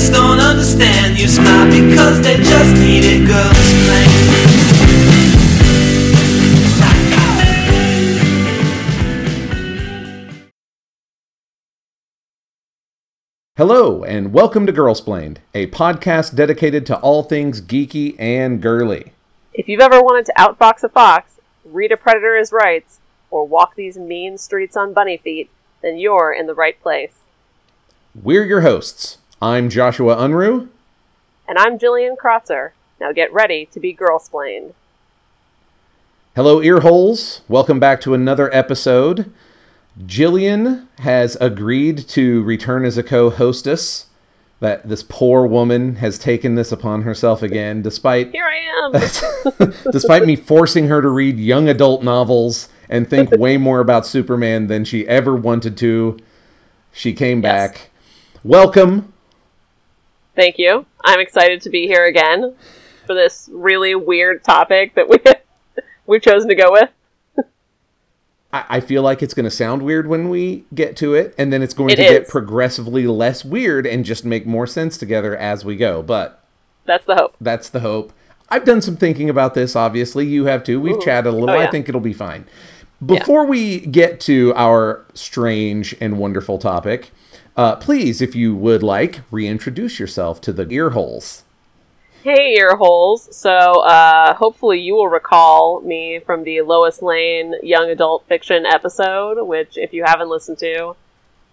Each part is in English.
just don't understand. You smile because they just needed Girlsplained. Hello, and welcome to Girlsplained, a podcast dedicated to all things geeky and girly. If you've ever wanted to outfox a fox, read A Predator Is Rights, or walk these mean streets on bunny feet, then you're in the right place. We're your hosts. I'm Joshua Unruh. And I'm Jillian Crotzer. Now get ready to be Girlsplained. Hello, earholes. Welcome back to another episode. Jillian has agreed to return as a co-hostess. That this poor woman has taken this upon herself again, despite... Here I am! Despite me forcing her to read young adult novels and think way more about Superman than she ever wanted to, she came back. Welcome! Thank you. I'm excited to be here again for this really weird topic that we've chosen to go with. I feel like it's going to sound weird when we get to it, and then it's going to get progressively less weird and just make more sense together as we go, but... That's the hope. That's the hope. I've done some thinking about this, obviously. You have too. We've chatted a little. Oh, yeah. I think it'll be fine. Before we get to our strange and wonderful topic, please, if you would like, reintroduce yourself to the earholes. Hey, earholes. So, hopefully you will recall me from the Lois Lane young adult fiction episode, which, if you haven't listened to,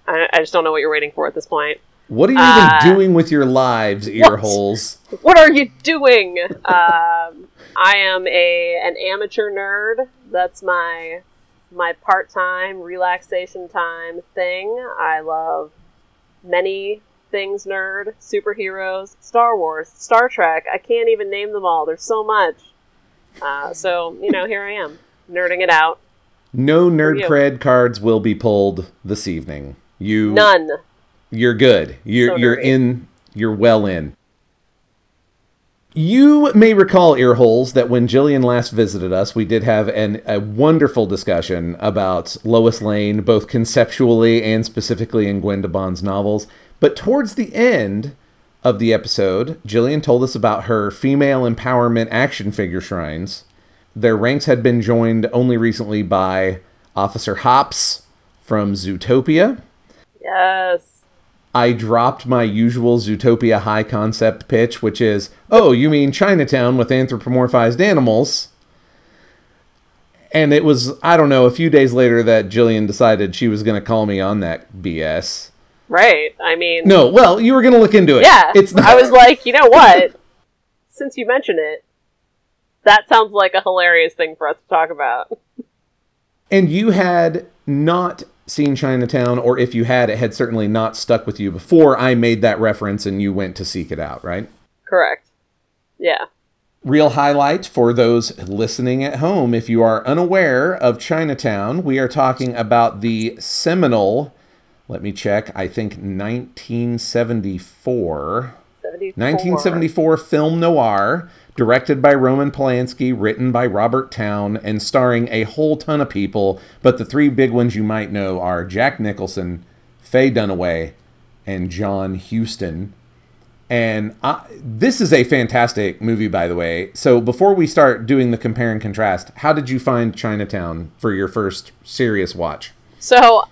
I just don't know what you're waiting for at this point. What are you even doing with your lives, earholes? What are you doing? I am an amateur nerd. That's my part-time relaxation time thing. I love many things nerd, superheroes, Star Wars, Star Trek. I can't even name them all. There's so much. So, you know, here I am, nerding it out. No nerd cred cards will be pulled this evening. None. You're good. You're well in. You may recall, earholes, that when Jillian last visited us, we did have a wonderful discussion about Lois Lane, both conceptually and specifically in Gwen de Bon's novels. But towards the end of the episode, Jillian told us about her female empowerment action figure shrines. Their ranks had been joined only recently by Officer Hopps from Zootopia. Yes. I dropped my usual Zootopia high concept pitch, which is, oh, you mean Chinatown with anthropomorphized animals? And it was, I don't know, a few days later that Jillian decided she was going to call me on that BS. Right. I mean... No, well, you were going to look into it. Yeah. It's not... I was like, you know what? Since you mention it, that sounds like a hilarious thing for us to talk about. And you had not seen Chinatown, or if you had, it had certainly not stuck with you before I made that reference and you went to seek it out, right? Correct. Yeah. Real highlight for those listening at home. If you are unaware of Chinatown, we are talking about the seminal... Let me check. I think 1974 film noir, directed by Roman Polanski, written by Robert Towne, and starring a whole ton of people. But the three big ones you might know are Jack Nicholson, Faye Dunaway, and John Huston. And this is a fantastic movie, by the way. So before we start doing the compare and contrast, how did you find Chinatown for your first serious watch? So...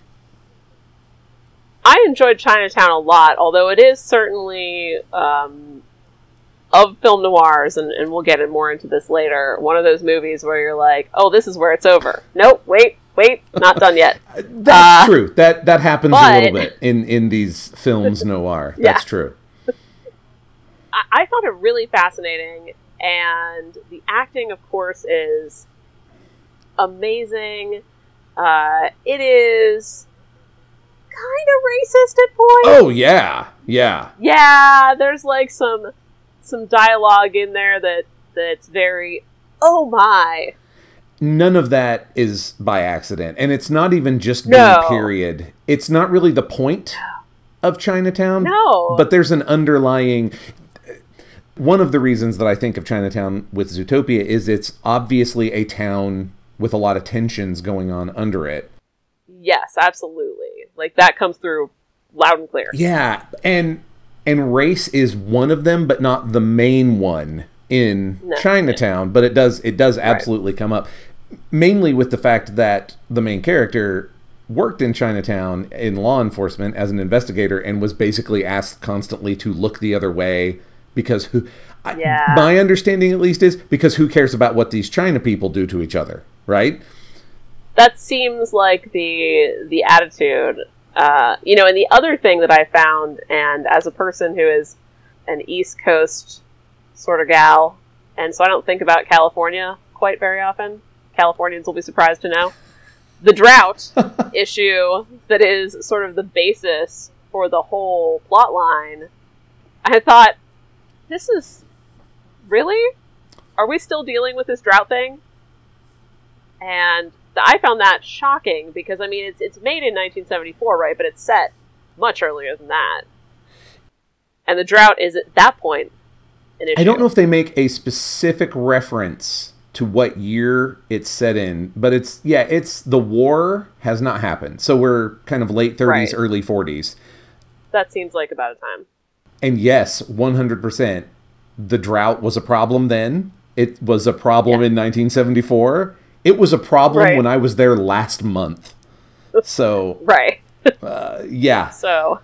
I enjoyed Chinatown a lot, although it is certainly, of film noirs, and we'll get more into this later, one of those movies where you're like, oh, this is where it's over. Nope, wait, not done yet. That's true. That happens a little bit in these films noir. That's true. I found it really fascinating, and the acting, of course, is amazing. It is... kind of racist at points. Oh, yeah, there's like some dialogue in there that's very, oh my. None of that is by accident, and it's not even just being period. It's not really the point of Chinatown. No, but there's an underlying... One of the reasons that I think of Chinatown with Zootopia is it's obviously a town with a lot of tensions going on under it. Yes, absolutely. Like, that comes through loud and clear. Yeah, and And race is one of them, but not the main one in Chinatown. But it does absolutely come up. Mainly with the fact that the main character worked in Chinatown in law enforcement as an investigator and was basically asked constantly to look the other way because my understanding at least is because who cares about what these China people do to each other, right? That seems like the attitude. And the other thing that I found, and as a person who is an East Coast sort of gal, and so I don't think about California quite very often. Californians will be surprised to know. The drought issue that is sort of the basis for the whole plot line. I thought, this is... really? Are we still dealing with this drought thing? And I found that shocking because, I mean, it's made in 1974, right? But it's set much earlier than that. And the drought is, at that point, an issue. I don't know if they make a specific reference to what year it's set in, but it's the war has not happened. So we're kind of late 30s, early 40s. That seems like about a time. And yes, 100%. The drought was a problem then. It was a problem in 1974. It was a problem when I was there last month. So So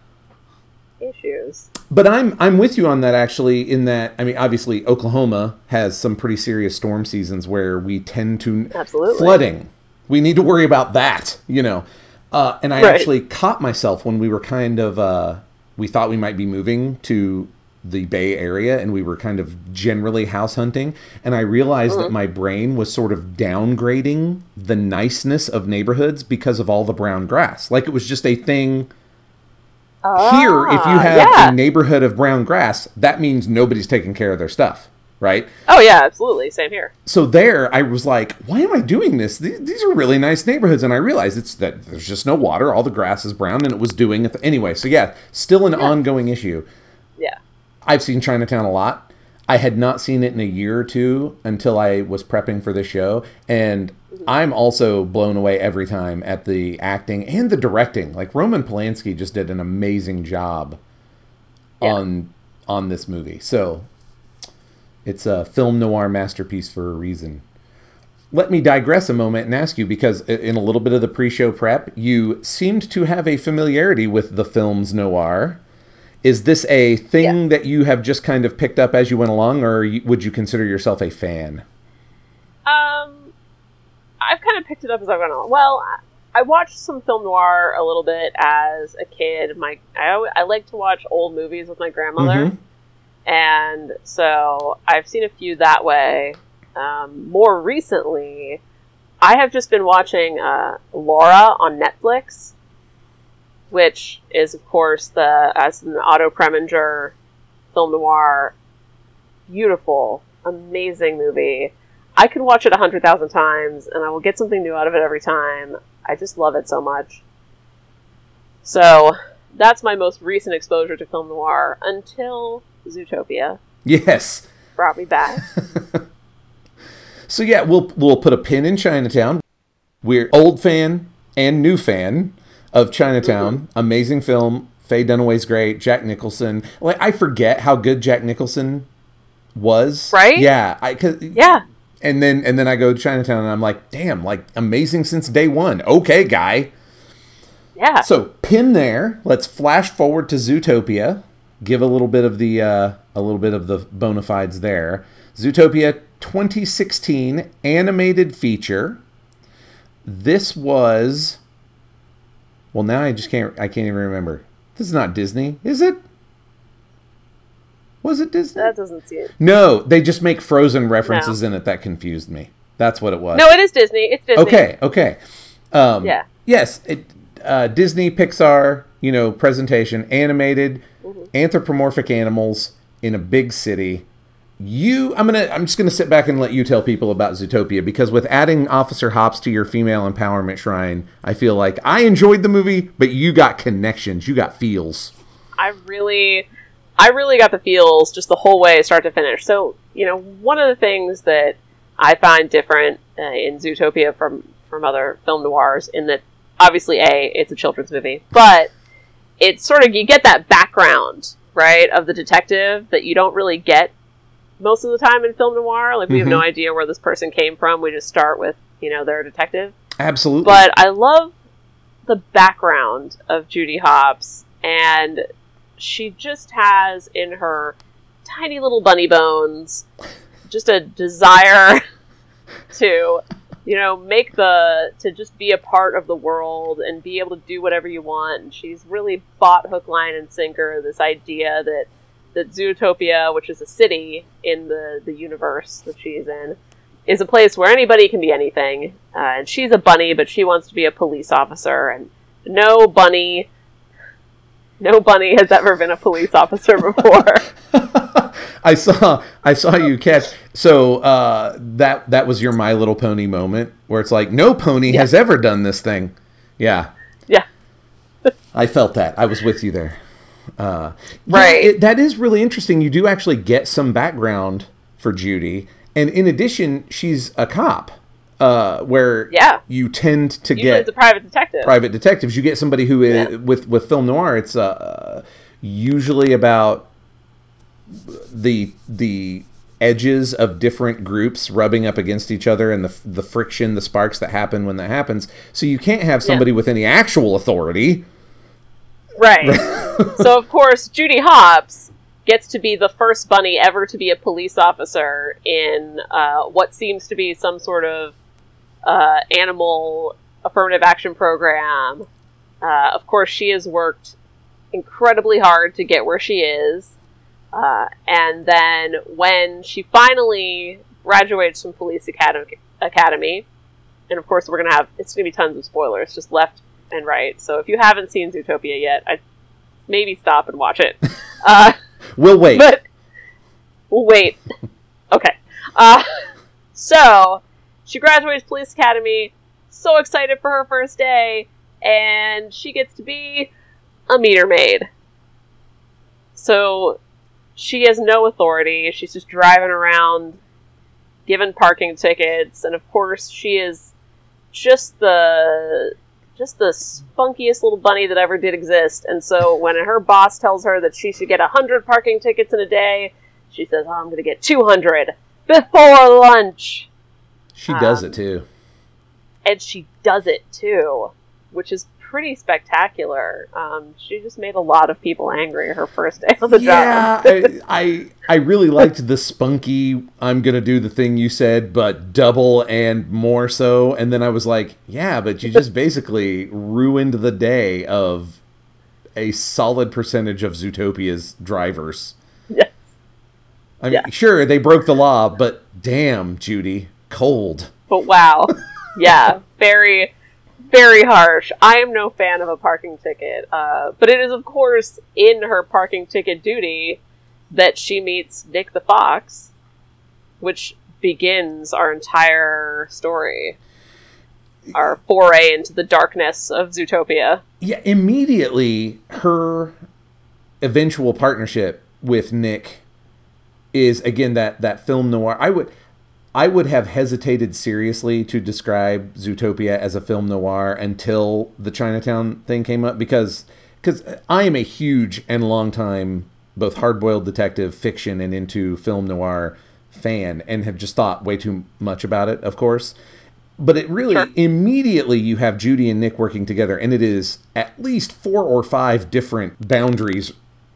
issues. But I'm with you on that actually. In that, I mean, obviously Oklahoma has some pretty serious storm seasons where we tend to flooding. We need to worry about that, you know. And I actually caught myself when we were kind of we thought we might be moving to the Bay Area and we were kind of generally house hunting, and I realized that my brain was sort of downgrading the niceness of neighborhoods because of all the brown grass. Like it was just a thing here. If you have a neighborhood of brown grass, that means nobody's taking care of their stuff, right? Oh yeah, absolutely. Same here. So there I was like, why am I doing this? These are really nice neighborhoods. And I realized it's that there's just no water. All the grass is brown and it was doing it. Anyway, so yeah, still an ongoing issue. Yeah. I've seen Chinatown a lot. I had not seen it in a year or two until I was prepping for this show. And I'm also blown away every time at the acting and the directing. Like Roman Polanski just did an amazing job on this movie. So it's a film noir masterpiece for a reason. Let me digress a moment and ask you, because in a little bit of the pre-show prep, you seemed to have a familiarity with the film's noir. Is this a thing that you have just kind of picked up as you went along, or would you consider yourself a fan? I've kind of picked it up as I went along. Well, I watched some film noir a little bit as a kid. I like to watch old movies with my grandmother, and so I've seen a few that way. More recently, I have just been watching Laura on Netflix, which is, of course, an Otto Preminger film noir, beautiful, amazing movie. I could watch it 100,000 times, and I will get something new out of it every time. I just love it so much. So that's my most recent exposure to film noir until Zootopia. Yes, brought me back. So yeah, we'll put a pin in Chinatown. We're old fan and new fan of Chinatown. Amazing film. Faye Dunaway's great. Jack Nicholson. Like, I forget how good Jack Nicholson was. Right? Yeah. And then I go to Chinatown and I'm like, damn, like amazing since day one. Okay, guy. Yeah. So pin there. Let's flash forward to Zootopia. Give a little bit of the bona fides there. Zootopia 2016 animated feature. This was... well, now I just can't... I can't even remember. This is not Disney, is it? Was it Disney? That doesn't see it. No, they just make Frozen references in it. That confused me. That's what it was. No, it is Disney. It's Disney. Okay. Yes, Disney Pixar, presentation, animated, anthropomorphic animals in a big city. I'm just gonna sit back and let you tell people about Zootopia, because with adding Officer Hopps to your female empowerment shrine, I feel like I enjoyed the movie, but you got connections, you got feels. I really got the feels just the whole way, start to finish. So, one of the things that I find different in Zootopia from other film noirs, in that obviously it's a children's movie, but it's sort of, you get that background right, of the detective that you don't really get most of the time in film noir. Like, we have no idea where this person came from. We just start with, you know, they're a detective. Absolutely. But I love the background of Judy Hopps, and she just has in her tiny little bunny bones just a desire to, you know, to just be a part of the world and be able to do whatever you want. And she's really bought hook, line, and sinker this idea that Zootopia, which is a city in the universe that she's in, is a place where anybody can be anything. And she's a bunny, but she wants to be a police officer. And no bunny has ever been a police officer before. I saw you catch. So that was your My Little Pony moment where it's like, no pony has ever done this thing. Yeah. Yeah. I felt that. I was with you there. Right. That is really interesting. You do actually get some background for Judy. And in addition, she's a cop, you tend to get a private detective. Private detectives, you get somebody who is with film noir. It's usually about the edges of different groups rubbing up against each other and the friction, the sparks that happen when that happens. So you can't have somebody with any actual authority, right? So of course, Judy Hopps gets to be the first bunny ever to be a police officer in what seems to be some sort of animal affirmative action program. Of course, she has worked incredibly hard to get where she is. And then when she finally graduates from police academy, and of course, it's going to be tons of spoilers, just left and right. So if you haven't seen Zootopia yet, I'd maybe stop and watch it. We'll wait. Okay. So she graduates police academy, so excited for her first day, and she gets to be a meter maid. So she has no authority. She's just driving around, given parking tickets, and of course she is just the spunkiest little bunny that ever did exist. And so when her boss tells her that she should get 100 parking tickets in a day, she says, I'm going to get 200 before lunch. She does it too. And she does it too, which is pretty spectacular. She just made a lot of people angry her first day on the job. Yeah, I really liked the spunky, I'm going to do the thing you said, but double and more so. And then I was like, yeah, but you just basically ruined the day of a solid percentage of Zootopia's drivers. Yeah. I mean, sure, they broke the law, but damn, Judy, cold. But wow. Yeah, very... very harsh. I am no fan of a parking ticket. But it is, of course, in her parking ticket duty that she meets Nick the Fox, which begins our entire story. Our foray into the darkness of Zootopia. Yeah, immediately her eventual partnership with Nick is, again, that film noir. I would have hesitated seriously to describe Zootopia as a film noir until the Chinatown thing came up, because I am a huge and long time both hard-boiled detective fiction and into film noir fan, and have just thought way too much about it, of course. But it really, immediately you have Judy and Nick working together, and it is at least 4 or 5 different boundaries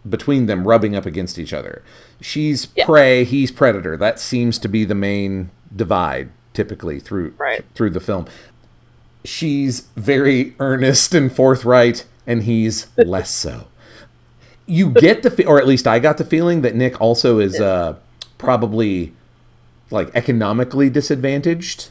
between them rubbing up against each other. She's prey, he's predator. That seems to be the main divide typically through the film. She's very earnest and forthright, and he's less so. You get or at least I got the feeling that Nick also is probably like economically disadvantaged.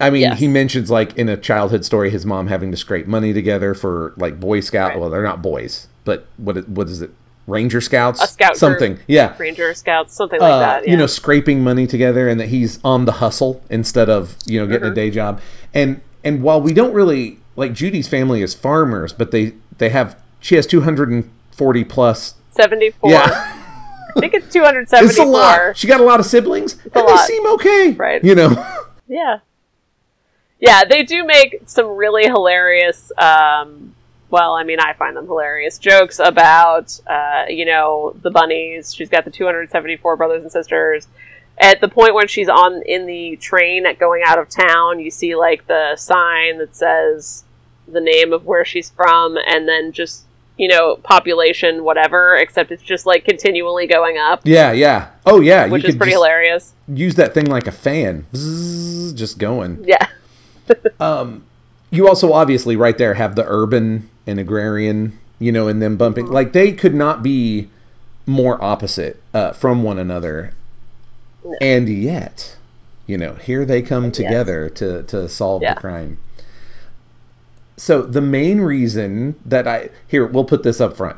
I mean, he mentions, like, in a childhood story, his mom having to scrape money together for, like, Boy Scout. Right. Well, they're not boys, but what is it? Ranger Scouts? A scout something. Group. Yeah. Ranger Scouts, something like that. Yeah. You know, scraping money together, and that he's on the hustle instead of, you know, getting a day job. And while we don't really, like, Judy's family is farmers, but she has 240 plus. 74. Yeah. I think it's 274. It's a lot. She got a lot of siblings, and they seem okay. Right. You know? Yeah. Yeah, they do make some really hilarious well, I mean, I find them hilarious. Jokes about, the bunnies. She's got the 274 brothers and sisters. At the point when she's in the train at going out of town, you see, the sign that says the name of where she's from, and then just, population, whatever, except it's just, continually going up. Yeah, yeah. Oh, yeah. Which is pretty hilarious. Use that thing like a fan. Zzz, just going. Yeah. You also, obviously, right there have the urban and agrarian, and them bumping. Like, they could not be more opposite from one another. No. And yet, here they come together to solve the crime. So the main reason that we'll put this up front.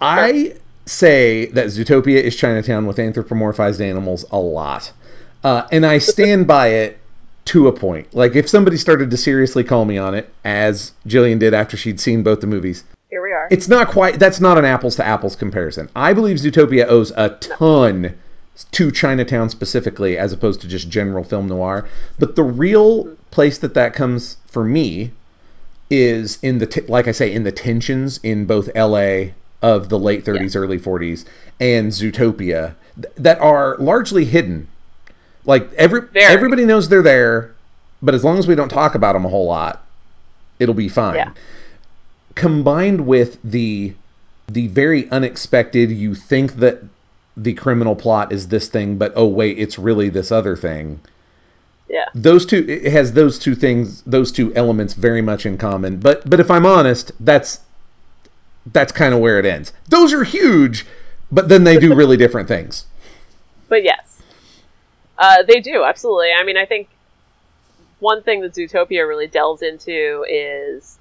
I say that Zootopia is Chinatown with anthropomorphized animals a lot. And I stand by it to a point. If somebody started to seriously call me on it, as Jillian did after she'd seen both the movies. Here we are. It's not quite, that's not an apples to apples comparison. I believe Zootopia owes a ton to Chinatown specifically, as opposed to just general film noir. But the real place that comes for me is in the in the tensions in both LA of the late 30s, early 40s, and Zootopia that are largely hidden. Everybody knows they're there, but as long as we don't talk about them a whole lot, it'll be fine. Yeah. Combined with the very unexpected, you think that the criminal plot is this thing, but oh wait, it's really this other thing. Yeah. It has those two things, those two elements very much in common. But if I'm honest, that's kind of where it ends. Those are huge, but then they do really different things. But yes. They do, absolutely. I mean, I think one thing that Zootopia really delves into is,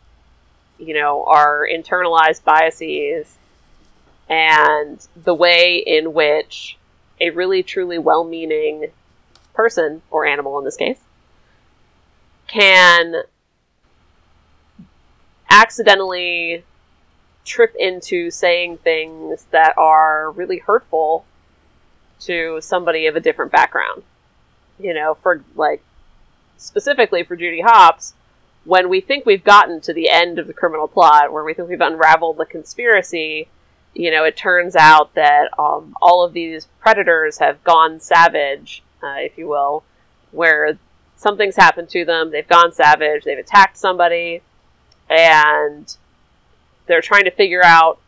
our internalized biases and the way in which a really, truly well-meaning person, or animal in this case, can accidentally trip into saying things that are really hurtful to somebody of a different background. Specifically for Judy Hopps, when we think we've gotten to the end of the criminal plot, where we think we've unraveled the conspiracy, it turns out that all of these predators have gone savage, if you will, where something's happened to them, they've gone savage, they've attacked somebody, and they're trying to figure out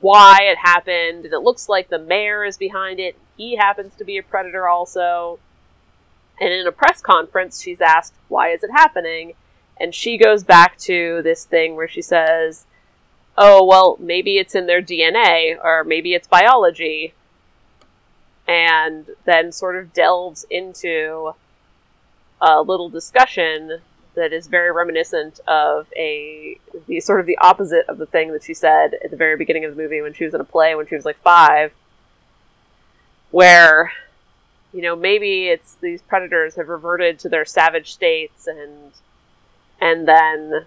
why it happened, and it looks like the mayor is behind it. He happens to be a predator also. And in a press conference, she's asked, why is it happening? And she goes back to this thing where she says, oh, well, maybe it's in their DNA, or maybe it's biology. And then sort of delves into a little discussion that is very reminiscent of the sort of the opposite of the thing that she said at the very beginning of the movie when she was in a play when she was 5, where, maybe it's these predators have reverted to their savage states, and then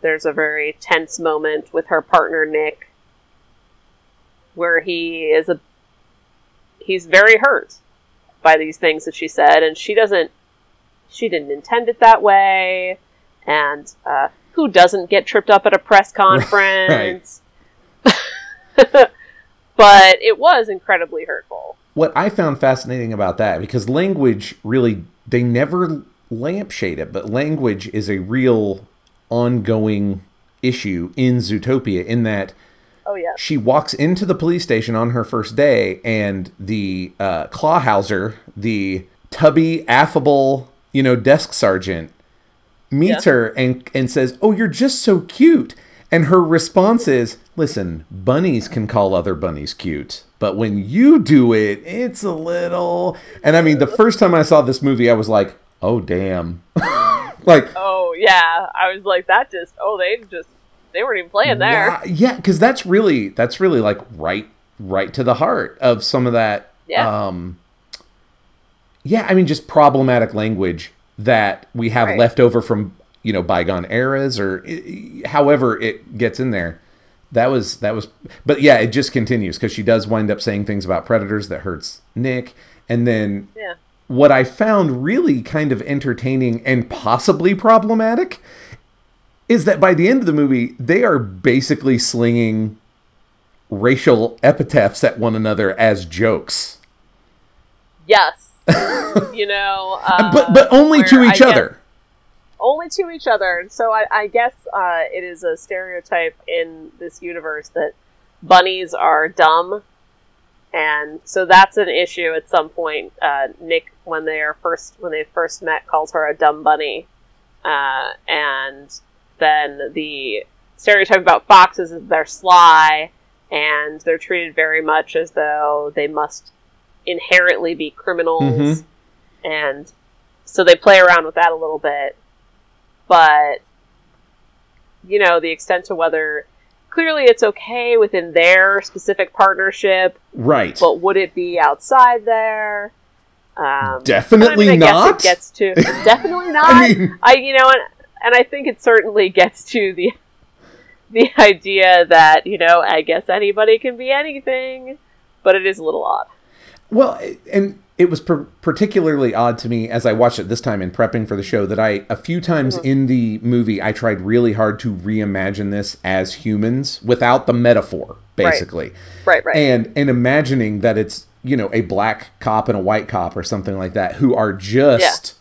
there's a very tense moment with her partner, Nick, where he's very hurt by these things that she said, and she didn't intend it that way, and who doesn't get tripped up at a press conference? Right. But it was incredibly hurtful. What I found fascinating about that, because language really, they never lampshade it, but language is a real ongoing issue in Zootopia, in that she walks into the police station on her first day, and the Clawhauser, the tubby, affable, desk sergeant, meets her and says, oh, you're just so cute. And her response is, listen, bunnies can call other bunnies cute, but when you do it, it's a little... And I mean, the first time I saw this movie, I was like, oh, damn. Oh, yeah. I was like, that just... Oh, they weren't even playing there. Yeah, because that's really right to the heart of some of that. Yeah. I mean, just problematic language that we have left over from, bygone eras, or however it gets in there. That was, but yeah, it just continues, because she does wind up saying things about predators that hurts Nick. And then what I found really kind of entertaining and possibly problematic is that by the end of the movie, they are basically slinging racial epithets at one another as jokes. Yes. You know. But only to each other. Only to each other. So I guess it is a stereotype in this universe that bunnies are dumb. And so that's an issue at some point. Nick, when they first met, calls her a dumb bunny. And then the stereotype about foxes is they're sly and they're treated very much as though they must inherently be criminals. Mm-hmm. And so they play around with that a little bit. But, you know, the extent to whether... Clearly it's okay within their specific partnership. Right. But would it be outside there? Definitely not. Definitely not. I mean, I think it certainly gets to the idea that, you know, I guess anybody can be anything, but it is a little odd. Well, and it was particularly odd to me as I watched it this time in prepping for the show that a few times mm-hmm. in the movie, I tried really hard to reimagine this as humans without the metaphor, basically. Right. And imagining that it's, you know, a black cop and a white cop or something like that who are just,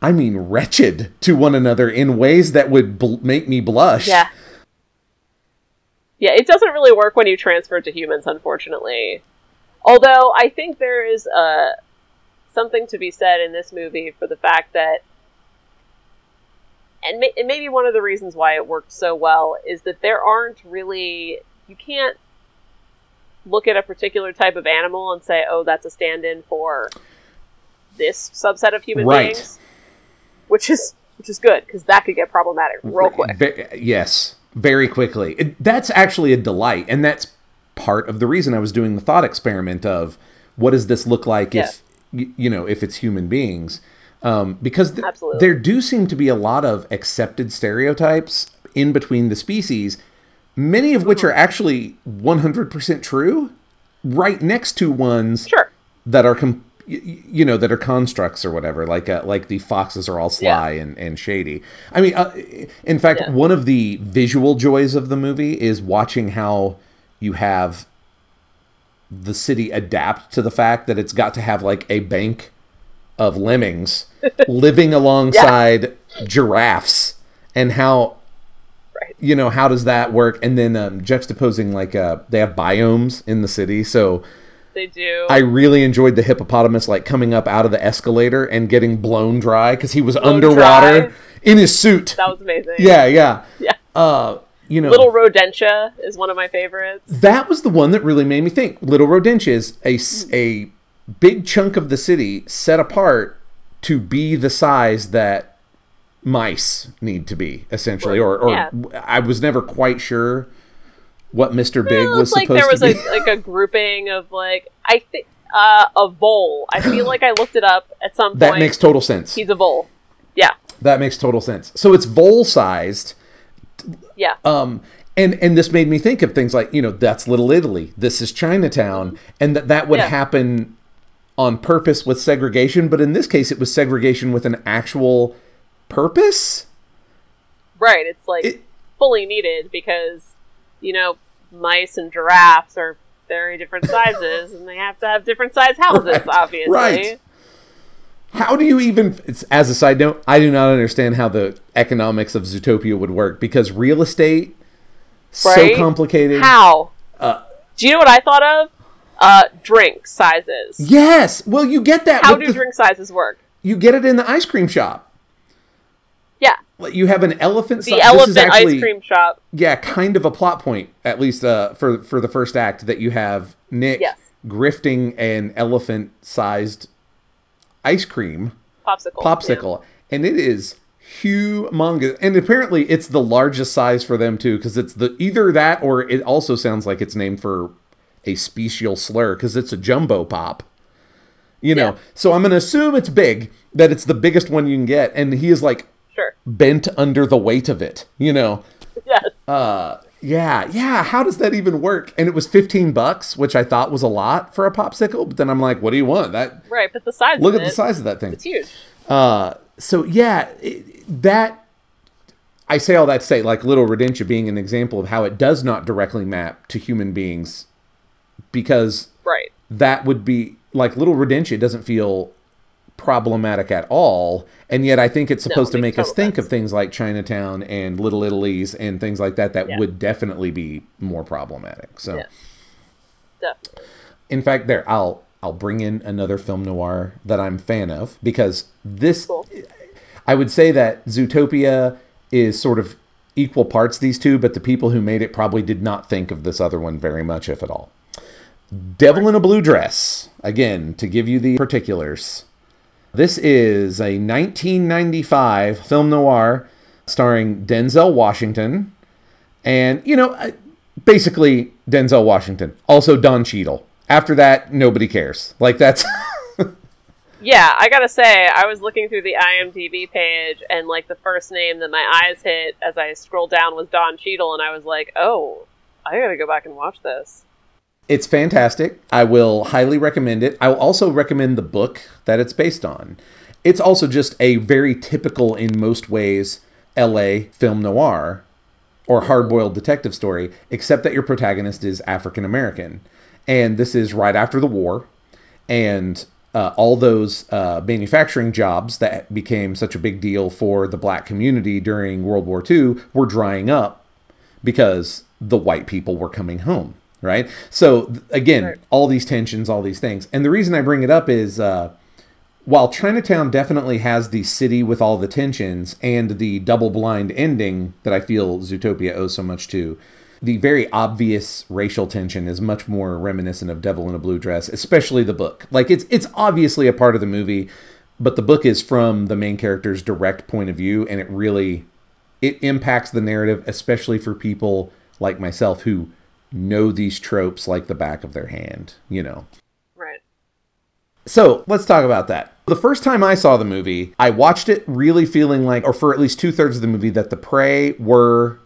yeah. I mean, wretched to one another in ways that would make me blush. Yeah. Yeah, it doesn't really work when you transfer it to humans, unfortunately. Although I think there is something to be said in this movie for the fact that, and maybe one of the reasons why it worked so well is that there aren't really, you can't look at a particular type of animal and say, oh, that's a stand-in for this subset of human right. beings, which is good because that could get problematic real quick. Yes, very quickly. That's actually a delight, and that's part of the reason I was doing the thought experiment of what does this look like yeah. if it's human beings, because there do seem to be a lot of accepted stereotypes in between the species, many of which mm-hmm. are actually 100% true, right next to ones sure. that are that are constructs or whatever, like the foxes are all sly yeah. and shady. I mean, in fact, yeah. one of the visual joys of the movie is watching how you have the city adapt to the fact that it's got to have like a bank of lemmings living alongside yeah. giraffes, and how, right. you know, how does that work? And then juxtaposing like they have biomes in the city. So they do. I really enjoyed the hippopotamus, like coming up out of the escalator and getting blown dry. 'Cause he was underwater in his suit. That was amazing. Yeah. You know, Little Rodentia is one of my favorites. That was the one that really made me think. Little Rodentia is a big chunk of the city set apart to be the size that mice need to be, essentially. Or yeah. I was never quite sure what Mr. Big was supposed to be. It was like there was a grouping of a vole. I feel like I looked it up at some point. That makes total sense. He's a vole. Yeah. That makes total sense. So it's vole-sized. Yeah. And this made me think of things like, you know, that's Little Italy. This is Chinatown. And that would yeah. happen on purpose with segregation. But in this case, it was segregation with an actual purpose. Right. It's like fully needed because, you know, mice and giraffes are very different sizes and they have to have different size houses, right. obviously. Right. How do you even, as a side note, I do not understand how the economics of Zootopia would work because real estate, right? so complicated. How? Do you know what I thought of? Drink sizes. Yes. Well, you get that. How do drink sizes work? You get it in the ice cream shop. Yeah. You have an elephant. The elephant ice cream shop. Yeah, kind of a plot point, at least for the first act, that you have Nick yes. grifting an elephant-sized ice cream popsicle yeah. and it is humongous, and apparently it's the largest size for them too, because it's the either that or it also sounds like it's named for a special slur because it's a jumbo pop, you know yeah. so I'm gonna assume it's big, that it's the biggest one you can get, and he is like sure. bent under the weight of it, you know. Yes. Yeah. How does that even work? And it was $15, which I thought was a lot for a popsicle. But then I'm like, what do you want? That right. But the size. Look at the size of that thing. It's huge. So yeah, that I say all that to say, like, Little Rodentia being an example of how it does not directly map to human beings, because that would be, like, Little Rodentia doesn't feel problematic at all, and yet I think it's supposed to make us think of things like Chinatown and Little Italy's and things like that that would definitely be more problematic. So, definitely. In fact, there, I'll bring in another film noir that I'm a fan of, because this, I would say that Zootopia is sort of equal parts these two, but the people who made it probably did not think of this other one very much, if at all. Devil in a Blue Dress, again, to give you the particulars. This is a 1995 film noir starring Denzel Washington and, you know, basically Denzel Washington. Also Don Cheadle. After that, nobody cares. Like, that's... Yeah, I gotta say, I was looking through the IMDb page, and, like, the first name that my eyes hit as I scrolled down was Don Cheadle, and I was like, oh, I gotta go back and watch this. It's fantastic. I will highly recommend it. I will also recommend the book that it's based on. It's also just a very typical, in most ways, LA film noir or hard-boiled detective story, except that your protagonist is African-American. And this is right after the war, and... all those manufacturing jobs that became such a big deal for the black community during World War II were drying up because the white people were coming home, right? So, again, all these tensions, all these things. And the reason I bring it up is while Chinatown definitely has the city with all the tensions and the double-blind ending that I feel Zootopia owes so much to, the very obvious racial tension is much more reminiscent of Devil in a Blue Dress, especially the book. Like, it's obviously a part of the movie, but the book is from the main character's direct point of view, and it really, it impacts the narrative, especially for people like myself who know these tropes like the back of their hand, you know. Right. So, let's talk about that. The first time I saw the movie, I watched it really feeling like, or for at least 2/3 of the movie, that the prey were...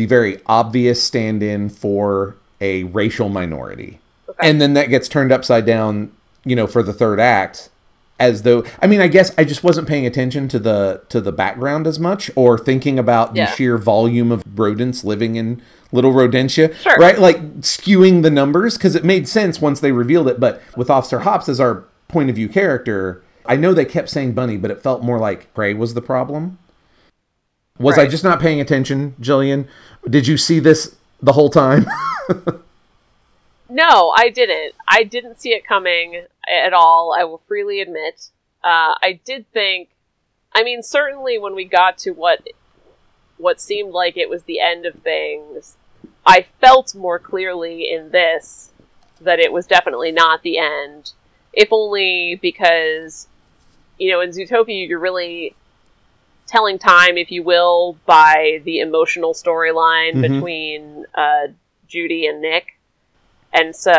the very obvious stand-in for a racial minority. Okay. And then that gets turned upside down, you know, for the third act, as though, I mean, I guess I just wasn't paying attention to the background as much, or thinking about the sheer volume of rodents living in Little Rodentia, right? Like, skewing the numbers, because it made sense once they revealed it. But with Officer Hopps as our point of view character, I know they kept saying bunny, but it felt more like prey was the problem. Was I just not paying attention, Jillian? Did you see this the whole time? No, I didn't. I didn't see it coming at all, I will freely admit. I did think... I mean, certainly when we got to what seemed like it was the end of things, I felt more clearly in this that it was definitely not the end. If only because, you know, in Zootopia, you're really... telling time, if you will, by the emotional storyline between Judy and Nick. And so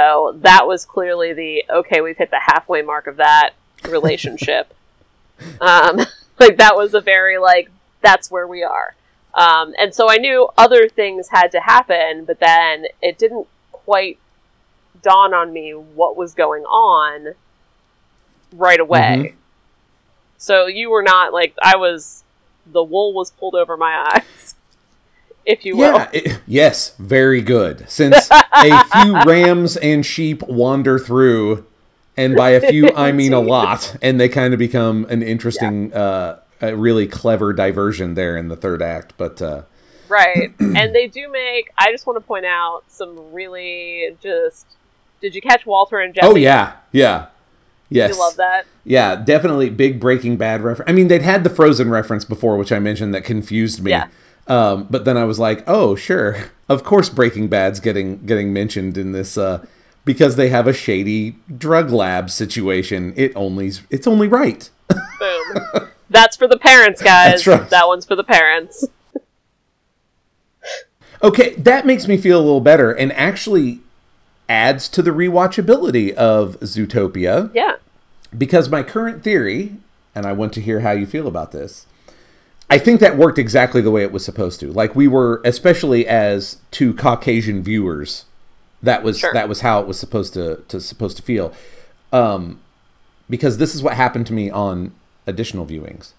that was clearly the, okay, we've hit the halfway mark of that relationship. Like, that was a very, like, that's where we are. And so I knew other things had to happen, but then it didn't quite dawn on me what was going on right away. So you were not, like, I was... the wool was pulled over my eyes, if you will. Yeah, yes, very good. Since a few rams and sheep wander through, and by a few, I mean a lot, and they kind of become an interesting, a really clever diversion there in the third act. But and they do make, I just want to point out some really just, did you catch Walter and Jesse? Oh, yeah, yeah. Yes. You love that? Yeah, definitely big Breaking Bad reference. I mean, they'd had the Frozen reference before, which I mentioned that confused me. Yeah. But then I was like, oh, sure. Of course Breaking Bad's getting mentioned in this because they have a shady drug lab situation. It's only right. Boom. That's for the parents, guys. That's right. That one's for the parents. Okay, that makes me feel a little better, and actually adds to the rewatchability of Zootopia. Yeah. Because my current theory, and I want to hear how you feel about this, I think that worked exactly the way it was supposed to. Like, we were, especially as two Caucasian viewers, that was how it was supposed to feel. Because this is what happened to me on additional viewings.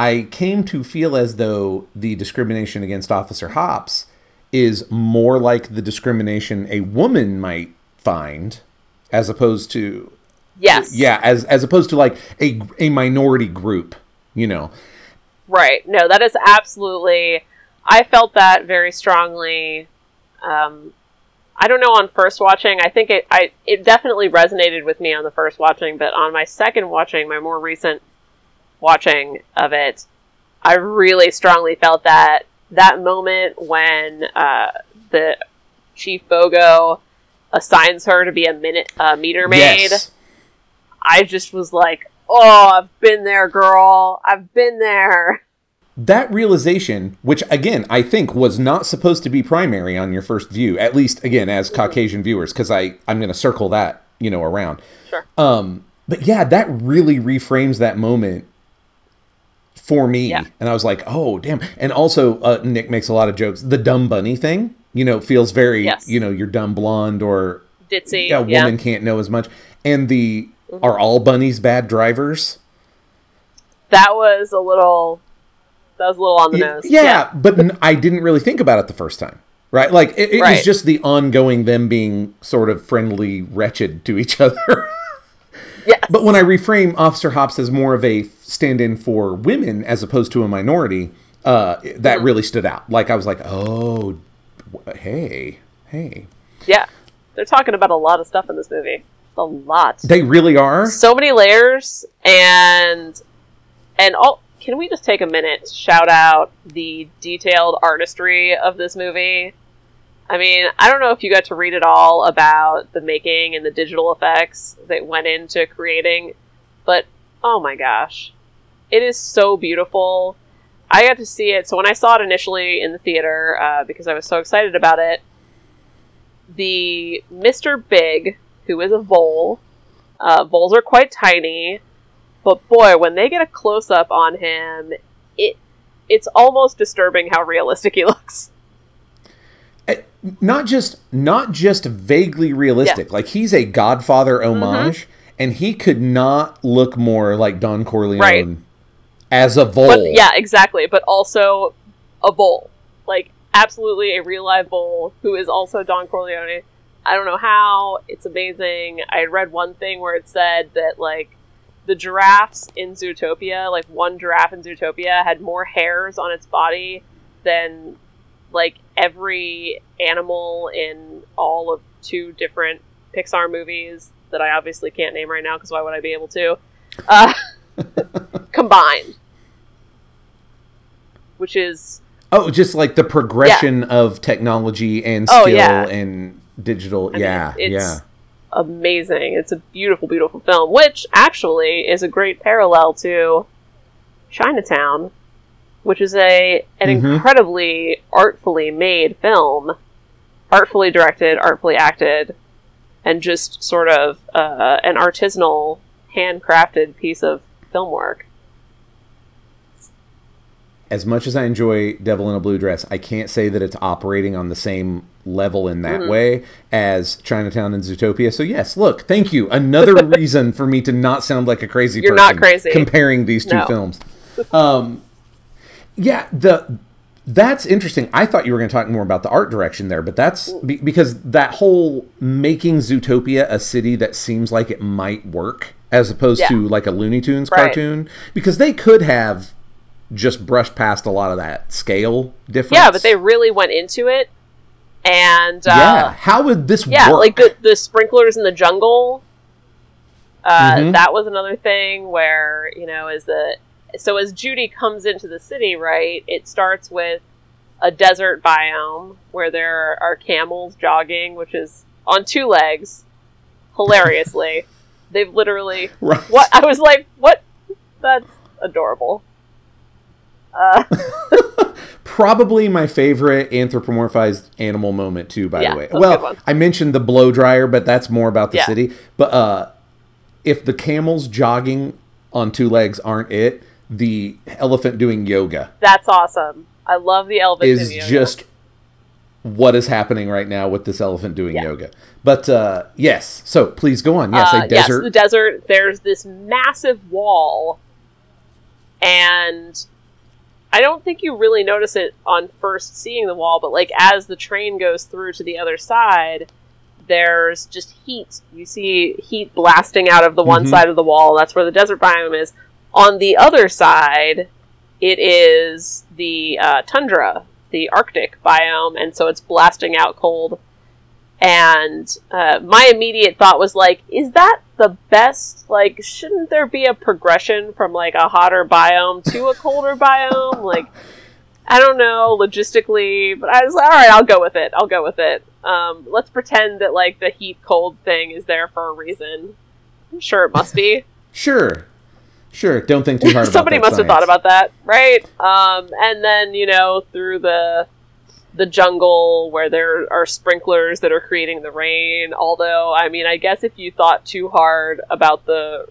I came to feel as though the discrimination against Officer Hopps is more like the discrimination a woman might find, as opposed to as opposed to like a minority group, you know. Right. No, that is absolutely. I felt that very strongly. I don't know on first watching. I think it definitely resonated with me on the first watching, but on my second watching, my more recent watching of it, I really strongly felt that moment when the Chief Bogo assigns her to be a meter maid. Yes. I just was like, oh, I've been there, girl. I've been there. That realization, which, again, I think was not supposed to be primary on your first view, at least, again, as Caucasian viewers, because I'm going to circle that, you know, around. Sure. But yeah, that really reframes that moment for me. Yeah. And I was like, oh, damn. And also, Nick makes a lot of jokes. The dumb bunny thing, you know, feels very, you know, you're dumb blonde or ditzy. A woman can't know as much. And the, are all bunnies bad drivers? That was a little on the nose. Yeah, but I didn't really think about it the first time, right? Like, it was just the ongoing them being sort of friendly, wretched to each other. Yes. But when I reframe Officer Hopps as more of a stand-in for women as opposed to a minority, that really stood out. Like, I was like, oh, hey. Yeah, they're talking about a lot of stuff in this movie. A lot. They really are. So many layers, and all... Can we just take a minute to shout out the detailed artistry of this movie? I mean, I don't know if you got to read it all about the making and the digital effects that went into creating, but oh my gosh, it is so beautiful. I got to see it. So when I saw it initially in the theater, because I was so excited about it, the Mr. Big, who is a vole, voles are quite tiny, but boy, when they get a close-up on him, it's almost disturbing how realistic he looks. Not just vaguely realistic. Yeah. Like, he's a Godfather homage, and he could not look more like Don Corleone as a vole. But, yeah, exactly. But also a vole. Like, absolutely a real-life vole who is also Don Corleone. I don't know how. It's amazing. I read one thing where it said that, like, the giraffes in Zootopia, like one giraffe in Zootopia had more hairs on its body than like every animal in all of two different Pixar movies that I obviously can't name right now because why would I be able to? Combined. Which is... Oh, just like the progression of technology and skill and digital. Amazing. It's a beautiful, beautiful film, which actually is a great parallel to Chinatown, which is an incredibly artfully made film, artfully directed, artfully acted, and just sort of an artisanal, handcrafted piece of film work. As much as I enjoy Devil in a Blue Dress, I can't say that it's operating on the same level in that way as Chinatown and Zootopia. So yes, look, thank you. Another reason for me to not sound like a crazy person. You're not crazy. Comparing these two films. That's interesting. I thought you were going to talk more about the art direction there, but that's because that whole making Zootopia a city that seems like it might work as opposed to like a Looney Tunes cartoon, because they could have just brushed past a lot of that scale difference. Yeah, but they really went into it. And how would this work? Like the sprinklers in the jungle. That was another thing where, you know, as Judy comes into the city, right, it starts with a desert biome where there are camels jogging, which is on two legs. Hilariously. They've literally what I was like, what? That's adorable. Probably my favorite anthropomorphized animal moment too, by the way. Well, I mentioned the blow dryer, but that's more about the city. But if the camels jogging on two legs aren't it, the elephant doing yoga. That's awesome. I love the elephant doing yoga. Is just what is happening right now with this elephant doing yoga. But yes, so please go on. Yes, a desert. Yes, the desert. There's this massive wall and I don't think you really notice it on first seeing the wall, but like as the train goes through to the other side, there's just heat. You see heat blasting out of the one side of the wall. That's where the desert biome is. On the other side, it is the tundra, the Arctic biome, and so it's blasting out cold. And my immediate thought was like, is that the best? Like, shouldn't there be a progression from like a hotter biome to a colder biome? Like, I don't know logistically, but I was like, all right, I'll go with it. Let's pretend that like the heat cold thing is there for a reason. I'm sure it must be. Sure. Don't think too hard about that. Somebody must have thought about that, right? And then, you know, through the jungle where there are sprinklers that are creating the rain. Although, I mean, I guess if you thought too hard about the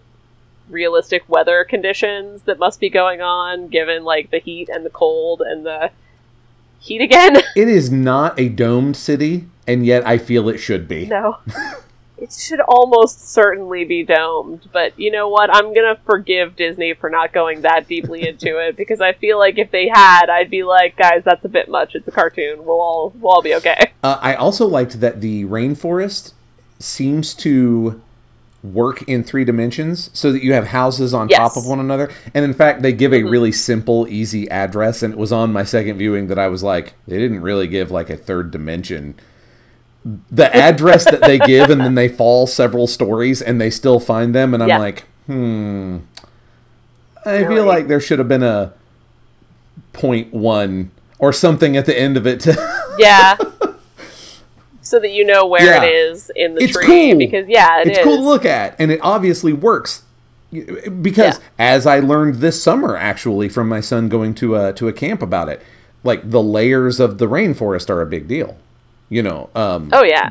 realistic weather conditions that must be going on, given like the heat and the cold and the heat again. It is not a domed city, and yet I feel it should be. No. It should almost certainly be domed, but you know what? I'm going to forgive Disney for not going that deeply into it, because I feel like if they had, I'd be like, guys, that's a bit much. It's a cartoon. We'll all be okay. I also liked that the rainforest seems to work in three dimensions so that you have houses on top of one another. And in fact, they give a really simple, easy address. And it was on my second viewing that I was like, they didn't really give like a third dimension. The address that they give, and then they fall several stories and they still find them, and I'm like, I feel like there should have been a 0.1 or something at the end of it to so that you know where it is in the tree. Cool. Because it's cool to look at, and it obviously works because as I learned this summer actually from my son going to a camp about it, like the layers of the rainforest are a big deal. You know, oh yeah.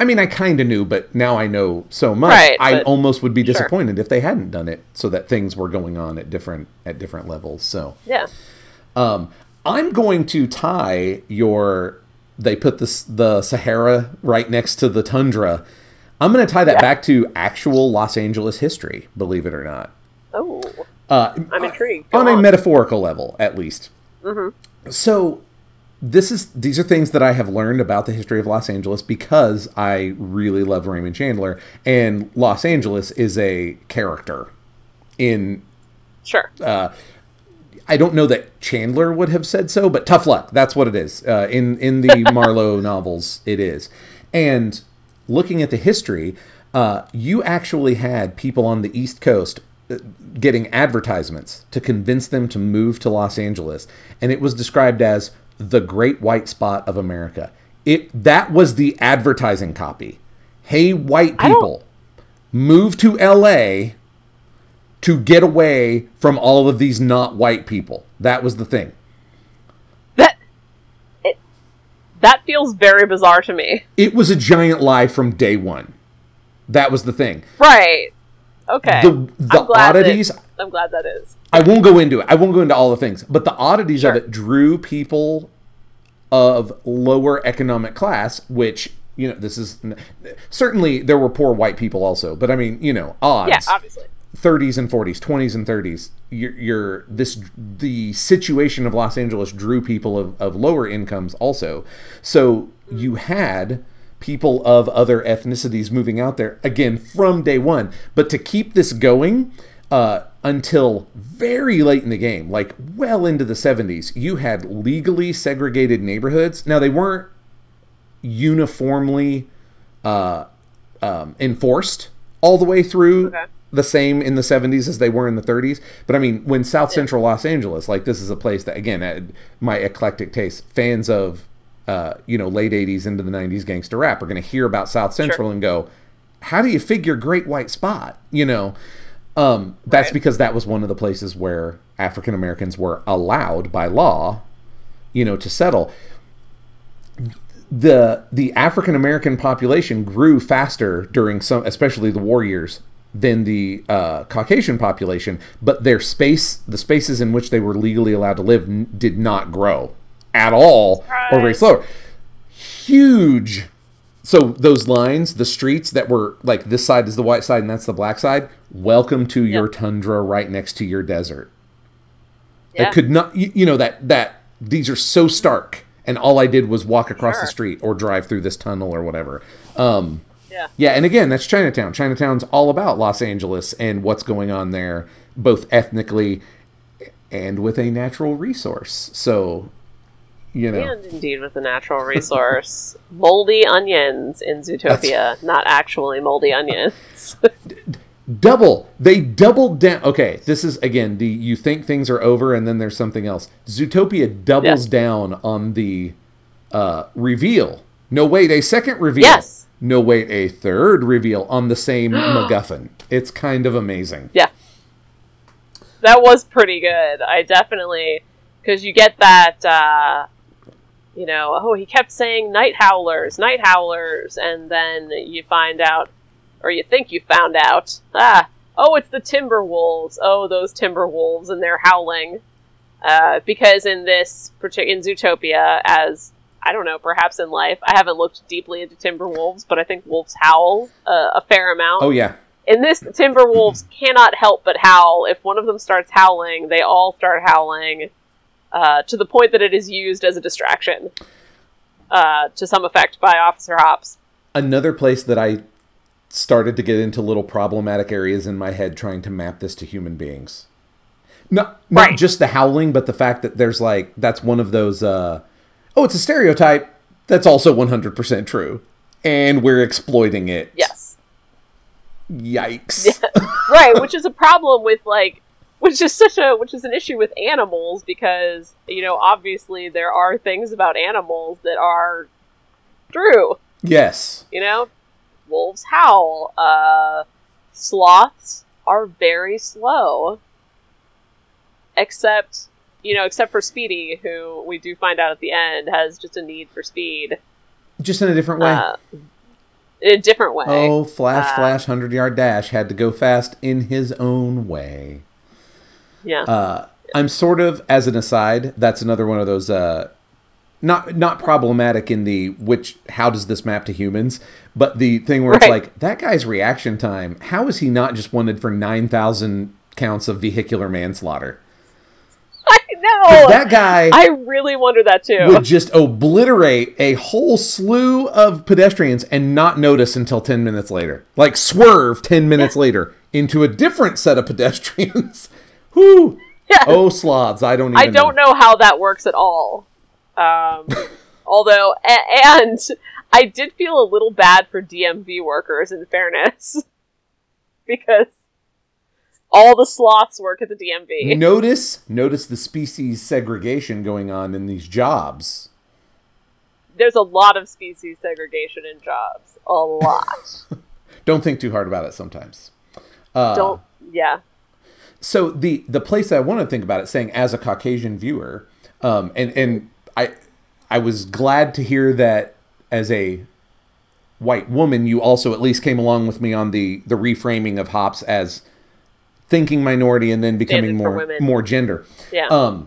I mean, I kind of knew, but now I know so much. Right, I almost would be disappointed if they hadn't done it, so that things were going on at different levels. So yeah, I'm going to tie your. They put the Sahara right next to the tundra. I'm going to tie that back to actual Los Angeles history. Believe it or not. Oh, I'm intrigued. Go on a metaphorical level, at least. Mm-hmm. So. These are things that I have learned about the history of Los Angeles because I really love Raymond Chandler, and Los Angeles is a character in... Sure. I don't know that Chandler would have said so, but tough luck. That's what it is. In the Marlowe novels, it is. And looking at the history, you actually had people on the East Coast getting advertisements to convince them to move to Los Angeles, and it was described as... the great white spot of America. That was the advertising copy. Hey, white people, move to LA to get away from all of these not white people. That was the thing. That feels very bizarre to me. It was a giant lie from day one. That was the thing. Right. Okay. The oddities. I'm glad that is. I won't go into all the things. But the oddities of it drew people of lower economic class, which, you know, this is... Certainly, there were poor white people also. But, I mean, you know, odds. Yeah, obviously. 30s and 40s, 20s and 30s. The situation of Los Angeles drew people of lower incomes also. So you had... people of other ethnicities moving out there, again, from day one. But to keep this going until very late in the game, like well into the 70s, you had legally segregated neighborhoods. Now, they weren't uniformly enforced all the way through the same in the 70s as they were in the 30s. But, I mean, when South Central Los Angeles, like this is a place that, again, my eclectic taste, fans of... you know, late 80s into the 90s gangster rap are going to hear about South Central and go, how do you figure great white spot? You know, that's because that was one of the places where African Americans were allowed by law, you know, to settle. The African American population grew faster during especially the war years than the Caucasian population, but the spaces in which they were legally allowed to live did not grow at all, or very slower. Huge. So those lines, the streets that were like this side is the white side and that's the black side. Welcome to your tundra right next to your desert. Yeah. I could not, you know, that these are so stark, and all I did was walk across the street or drive through this tunnel or whatever. Yeah, and again, that's Chinatown. Chinatown's all about Los Angeles and what's going on there, both ethnically and with a natural resource. So, you know. And indeed with a natural resource. Moldy onions in Zootopia, not actually moldy onions. They doubled down. Okay, this is, again, you think things are over and then there's something else. Zootopia doubles down on the reveal. No, wait, a second reveal. Yes. No, wait, a third reveal on the same MacGuffin. It's kind of amazing. Yeah. That was pretty good. I definitely... Because you get that, he kept saying night howlers, and then you find out, or you think you found out, it's the timber wolves. Oh, those timber wolves, and they're howling. Because in Zootopia, as... I don't know, perhaps in life. I haven't looked deeply into timber wolves, but I think wolves howl a fair amount. Oh, yeah. In this, timber wolves cannot help but howl. If one of them starts howling, they all start howling to the point that it is used as a distraction to some effect by Officer Hopps. Another place that I started to get into little problematic areas in my head trying to map this to human beings. Not just the howling, but the fact that there's that's one of those... it's a stereotype that's also 100% true. And we're exploiting it. Yes. Yikes. Yeah. Right, which is a problem with, which is an issue with animals because, obviously there are things about animals that are true. Yes. Wolves howl. Sloths are very slow. Except for Speedy, who we do find out at the end has just a need for speed. Just in a different way? In a different way. Oh, Flash, 100-yard dash, had to go fast in his own way. Yeah. I'm sort of, as an aside, that's another one of those, not problematic in the, how does this map to humans? But the thing where it's like, that guy's reaction time, how is he not just wanted for 9,000 counts of vehicular manslaughter? No, that guy. I really wonder that too. Would just obliterate a whole slew of pedestrians and not notice until 10 minutes later. Like swerve 10 minutes later into a different set of pedestrians. Whoo! Yeah. Oh, sloths! I don't know how that works at all. Although, and I did feel a little bad for DMV workers. In fairness, because. All the sloths work at the DMV. Notice the species segregation going on in these jobs. There's a lot of species segregation in jobs. A lot. Don't think too hard about it sometimes. Yeah. So the place I want to think about it, saying as a Caucasian viewer, and I was glad to hear that as a white woman, you also at least came along with me on the reframing of Hopps as... thinking minority and then becoming more gender. Yeah.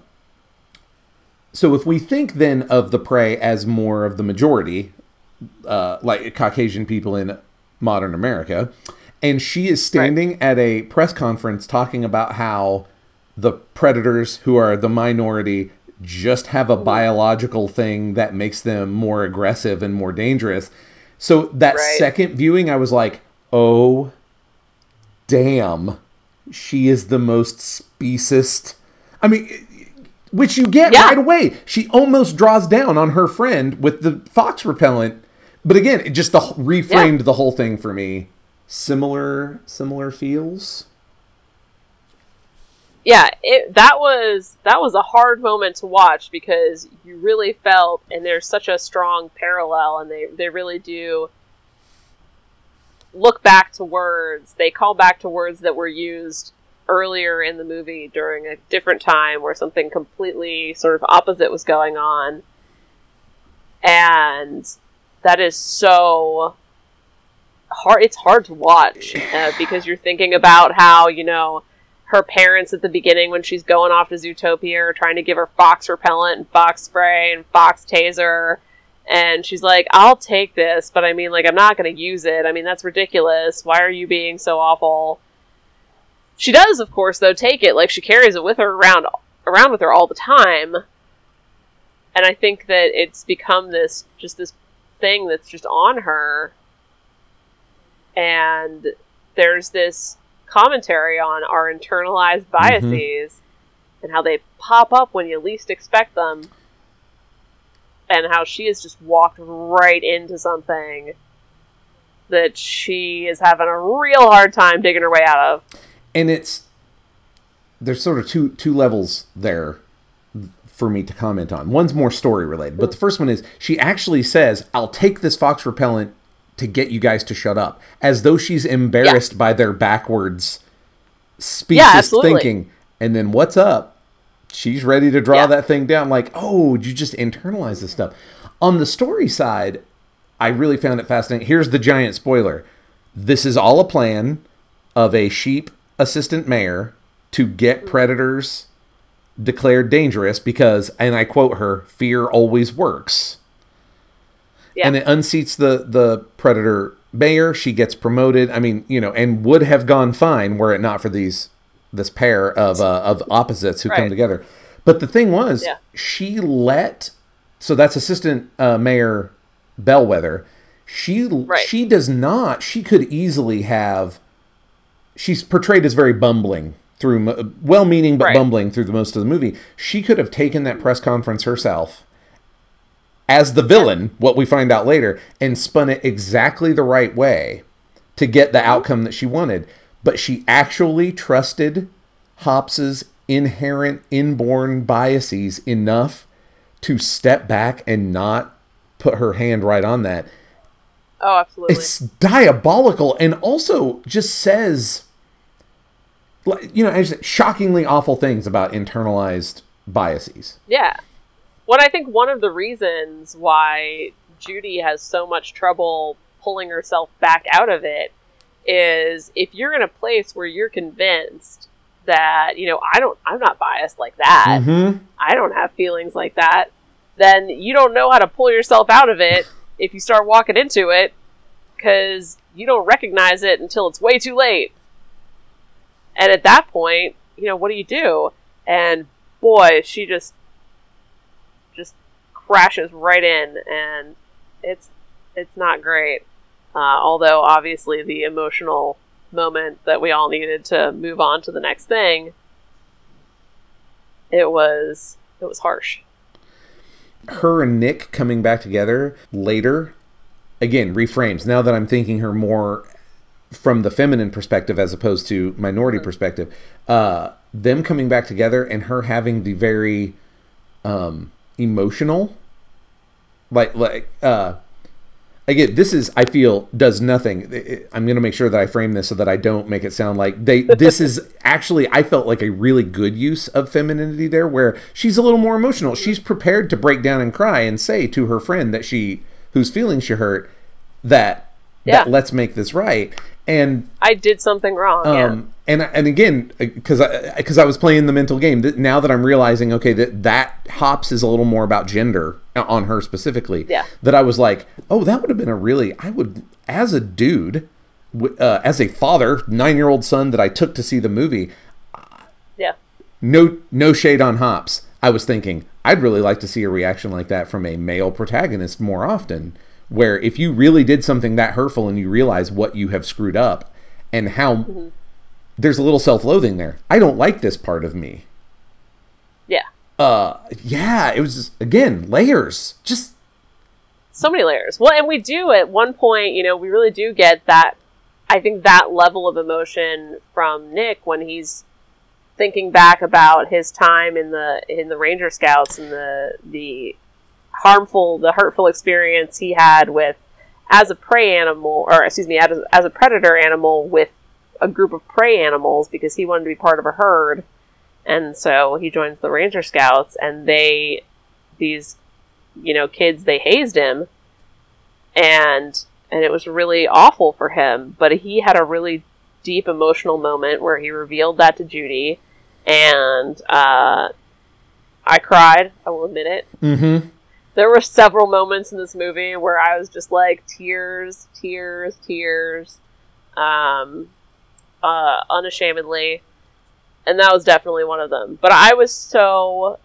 So if we think then of the prey as more of the majority, like Caucasian people in modern America, and she is standing at a press conference talking about how the predators who are the minority just have a biological thing that makes them more aggressive and more dangerous. So that second viewing, I was like, oh, damn. She is the most speciest. I mean, which you get right away. She almost draws down on her friend with the fox repellent. But again, it just reframed the whole thing for me. Similar feels. Yeah, that was a hard moment to watch because you really felt, and there's such a strong parallel, and they really do... look back to words. They call back to words that were used earlier in the movie during a different time where something completely sort of opposite was going on. And that is so hard. It's hard to watch because you're thinking about how, her parents at the beginning when she's going off to Zootopia are trying to give her fox repellent and fox spray and fox taser. And she's like, I'll take this, but I mean, I'm not going to use it. I mean, that's ridiculous. Why are you being so awful? She does, of course, though, take it. She carries it with her around around with her all the time. And I think that it's become this thing that's just on her. And there's this commentary on our internalized biases and how they pop up when you least expect them. And how she has just walked right into something that she is having a real hard time digging her way out of. And there's sort of two levels there for me to comment on. One's more story related, but the first one is she actually says, "I'll take this fox repellent to get you guys to shut up," as though she's embarrassed by their backwards specious thinking. And then what's up? She's ready to draw that thing down. Like, oh, you just internalize this stuff. On the story side, I really found it fascinating. Here's the giant spoiler. This is all a plan of a sheep assistant mayor to get predators declared dangerous because, and I quote her, "fear always works." Yeah. And it unseats the predator mayor. She gets promoted. I mean, you know, and would have gone fine were it not for this pair of opposites who come together. But the thing was, she let... So that's Assistant Mayor Bellwether. She does not... She could easily have... She's portrayed as very bumbling through... Well-meaning, but bumbling through the most of the movie. She could have taken that press conference herself as the villain, what we find out later, and spun it exactly the right way to get the outcome that she wanted. But she actually trusted Hopps's inherent, inborn biases enough to step back and not put her hand right on that. Oh, absolutely. It's diabolical, and also just says, you know, shockingly awful things about internalized biases. Yeah. Well, I think one of the reasons why Judy has so much trouble pulling herself back out of it is if you're in a place where you're convinced that, you know, I'm not biased like that. Mm-hmm. I don't have feelings like that. Then you don't know how to pull yourself out of it if you start walking into it, because you don't recognize it until it's way too late. And at that point, you know, what do you do? And boy, she just crashes right in, and it's not great. Although, obviously, the emotional moment that we all needed to move on to the next thing, it was harsh. Her and Nick coming back together later, again, reframes. Now that I'm thinking her more from the feminine perspective as opposed to minority perspective, them coming back together and her having the very emotional, again, this is, I feel, does nothing. I'm going to make sure that I frame this so that I don't make it sound like this is actually, I felt like a really good use of femininity there, where she's a little more emotional. She's prepared to break down and cry and say to her friend that whose feelings she hurt, that let's make this right. And I did something wrong. And again, because I was playing the mental game, now that I'm realizing, okay, that Hopps is a little more about gender on her specifically, that I was like, oh, that would have been as a dude, as a father, 9-year-old son that I took to see the movie, no shade on Hopps, I was thinking, I'd really like to see a reaction like that from a male protagonist more often, where if you really did something that hurtful and you realize what you have screwed up and how there's a little self-loathing there. I don't like this part of me. Yeah. It was just, again, layers. Just so many layers. Well, and we do at one point, you know, we really do get that, I think, that level of emotion from Nick when he's thinking back about his time in the Ranger Scouts and the hurtful experience he had as a predator animal with a group of prey animals, because he wanted to be part of a herd. And so he joins the Ranger Scouts, and kids, they hazed him, and it was really awful for him, but he had a really deep emotional moment where he revealed that to Judy, and I cried, I will admit it. Mm-hmm. There were several moments in this movie where I was just like, tears, tears, tears, unashamedly. And that was definitely one of them. But I was so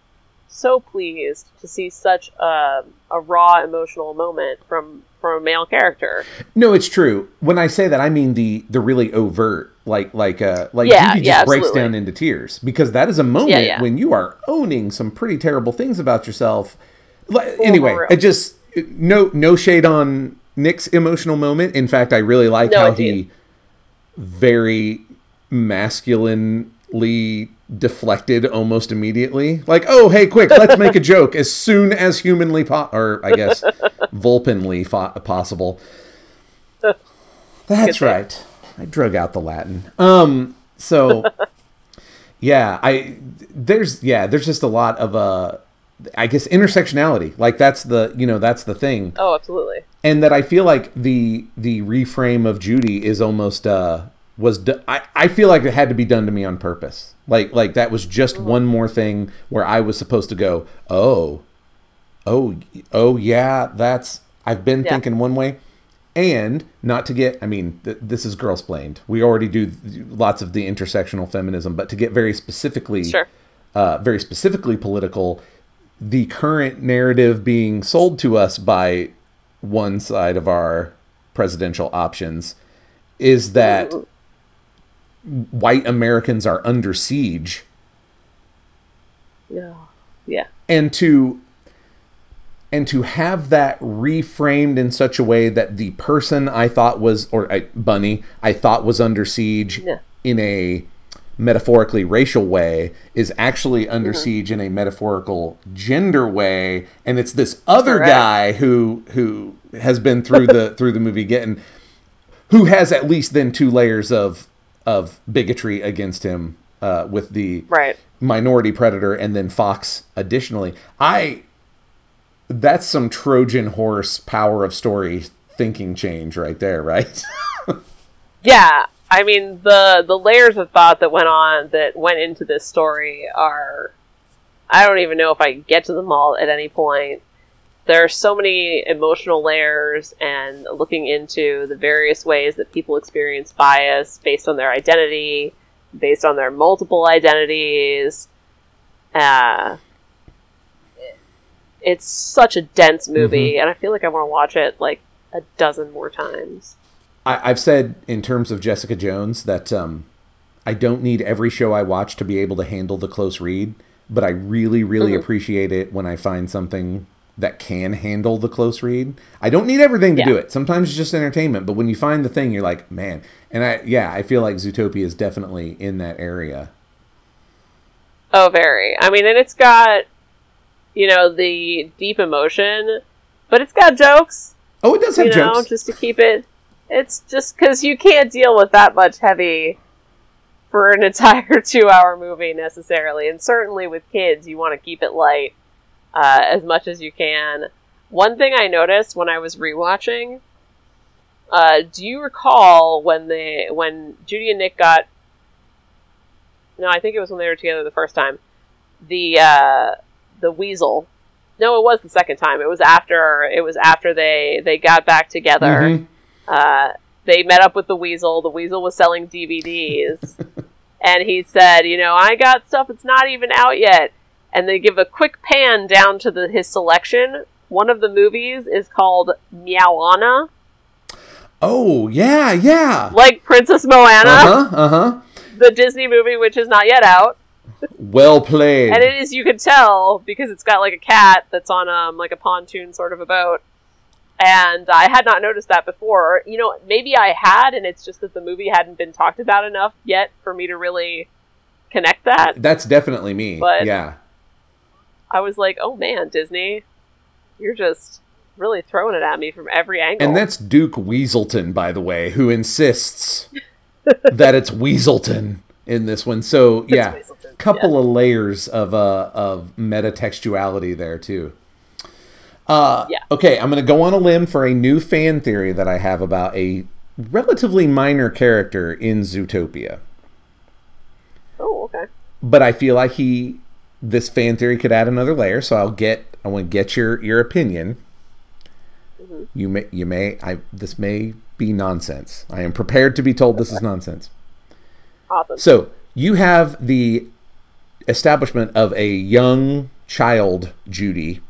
pleased to see such a raw emotional moment from a male character. No, it's true. When I say that, I mean the really overt, Judy just breaks absolutely down into tears, because that is a moment when you are owning some pretty terrible things about yourself. Anyway, it just no shade on Nick's emotional moment. In fact, I really like how he very masculinely deflected almost immediately, like, oh hey, quick, let's make a joke as soon as humanly vulcanly possible. That's right, I drug out the Latin. There's just a lot of I guess intersectionality, like that's the thing. Oh, absolutely. And that I feel like the reframe of Judy is almost I feel like it had to be done to me on purpose. Like that was just one more thing where I was supposed to go, oh yeah, that's, I've been thinking one way. And not to get, I mean, this is Girlsplained. We already do lots of the intersectional feminism, but to get very specifically political, the current narrative being sold to us by one side of our presidential options is that white Americans are under siege. Yeah. Yeah. And to have that reframed in such a way that the person I thought was, I thought was under siege in a metaphorically racial way is actually under siege in a metaphorical gender way. And it's this other guy who has been through the movie getting, who has at least then two layers of bigotry against him, with the minority predator and then Fox additionally. That's some Trojan horse power of story thinking change right there, right? Yeah. I mean, the layers of thought that went into this story are, I don't even know if I can get to them all at any point. There are so many emotional layers and looking into the various ways that people experience bias based on their identity, based on their multiple identities. It's such a dense movie, and I feel like I want to watch it like a dozen more times. I've said in terms of Jessica Jones that I don't need every show I watch to be able to handle the close read, but I really, really appreciate it when I find something that can handle the close read. I don't need everything to do it. Sometimes it's just entertainment, but when you find the thing, you're like, man. And I feel like Zootopia is definitely in that area. Oh, very. I mean, and it's got, the deep emotion, but it's got jokes. Oh, it does have jokes. Just to keep it. It's just because you can't deal with that much heavy for an entire 2-hour movie necessarily. And certainly with kids, you want to keep it light. As much as you can. One thing I noticed when I was rewatching, do you recall when Judy and Nick got? No, I think it was when they were together the first time. The weasel. No, it was the second time. It was after they got back together. They met up with the weasel. The weasel was selling DVDs, and he said, I got stuff that's not even out yet. And they give a quick pan down to his selection. One of the movies is called Moana. Oh, yeah. Like Princess Moana. The Disney movie, which is not yet out. Well played. And it is, you can tell, because it's got like a cat that's on like a pontoon sort of a boat. And I had not noticed that before. Maybe I had, and it's just that the movie hadn't been talked about enough yet for me to really connect that. That's definitely me. But yeah. I was like, oh man, Disney, you're just really throwing it at me from every angle. And that's Duke Weaselton, by the way, who insists that it's Weaselton in this one. So yeah, a couple of layers of metatextuality there too. Okay, I'm going to go on a limb for a new fan theory that I have about a relatively minor character in Zootopia. Oh, okay. But I feel like this fan theory could add another layer, so I want to get your opinion. This may be nonsense. I am prepared to be told this is nonsense. Awesome. So you have the establishment of a young child, Judy,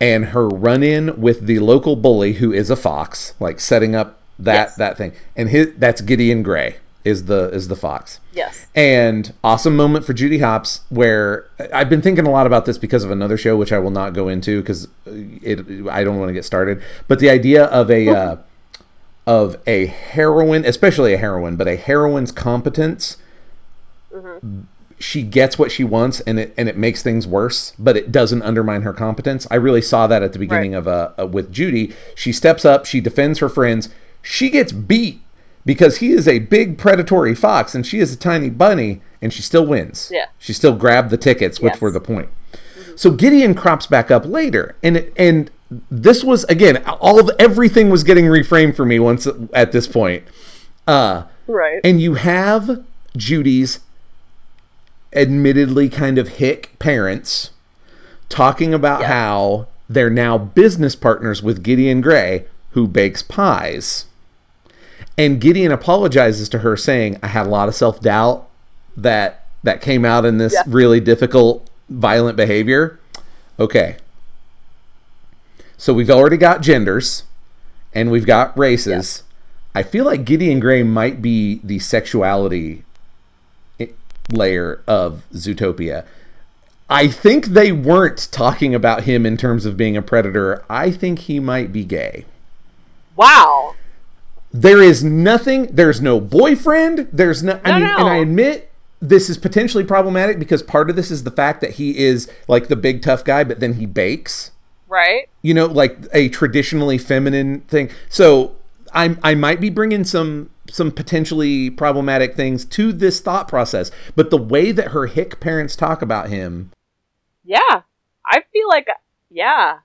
and her run-in with the local bully, who is a fox, like setting up that that thing. And that's Gideon Gray is the fox. Yes. And awesome moment for Judy Hopps, where I've been thinking a lot about this because of another show, which I will not go into because I don't want to get started. But the idea of a heroine, especially a heroine, but a heroine's competence. Mm-hmm. She gets what she wants, and it makes things worse, but it doesn't undermine her competence. I really saw that at the beginning of with Judy. She steps up, she defends her friends, she gets beat because he is a big predatory fox and she is a tiny bunny, and she still wins. Yeah, she still grabbed the tickets, which were the point. Mm-hmm. So Gideon crops back up later, and this was again everything was getting reframed for me once at this point. Right, and you have Judy's admittedly kind of hick parents talking about how they're now business partners with Gideon Gray, who bakes pies. And Gideon apologizes to her, saying, I had a lot of self-doubt that came out in this really difficult, violent behavior. Okay. So we've already got genders and we've got races. Yeah. I feel like Gideon Gray might be the sexuality layer of Zootopia. I think they weren't talking about him in terms of being a predator. I think he might be gay. Wow. There is nothing. There's no boyfriend. There's no. I mean, and I admit this is potentially problematic because part of this is the fact that he is like the big tough guy, but then he bakes. Right. You know, like a traditionally feminine thing. So I might be bringing some potentially problematic things to this thought process, but the way that her hick parents talk about him. Yeah. I feel like, yeah.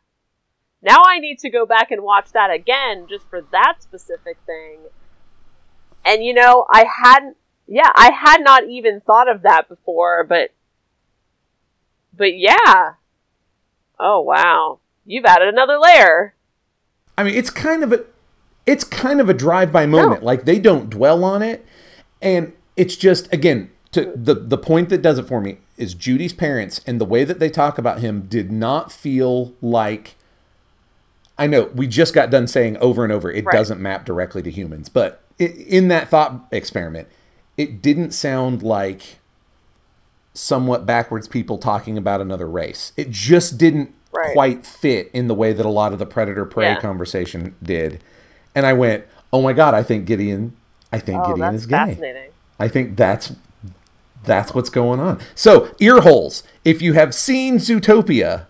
Now I need to go back and watch that again just for that specific thing. And you know, I had not even thought of that before, but yeah. Oh, wow. You've added another layer. I mean, it's kind of a drive-by moment. No. Like, they don't dwell on it. And it's just, again, to the point that does it for me is Judy's parents and the way that they talk about him did not feel like... I know, we just got done saying over and over, it doesn't map directly to humans. But in that thought experiment, it didn't sound like somewhat backwards people talking about another race. It just didn't quite fit in the way that a lot of the predator-prey conversation did. And I went, oh my God, I think Gideon is gay. Fascinating. I think that's what's going on. So, ear holes. If you have seen Zootopia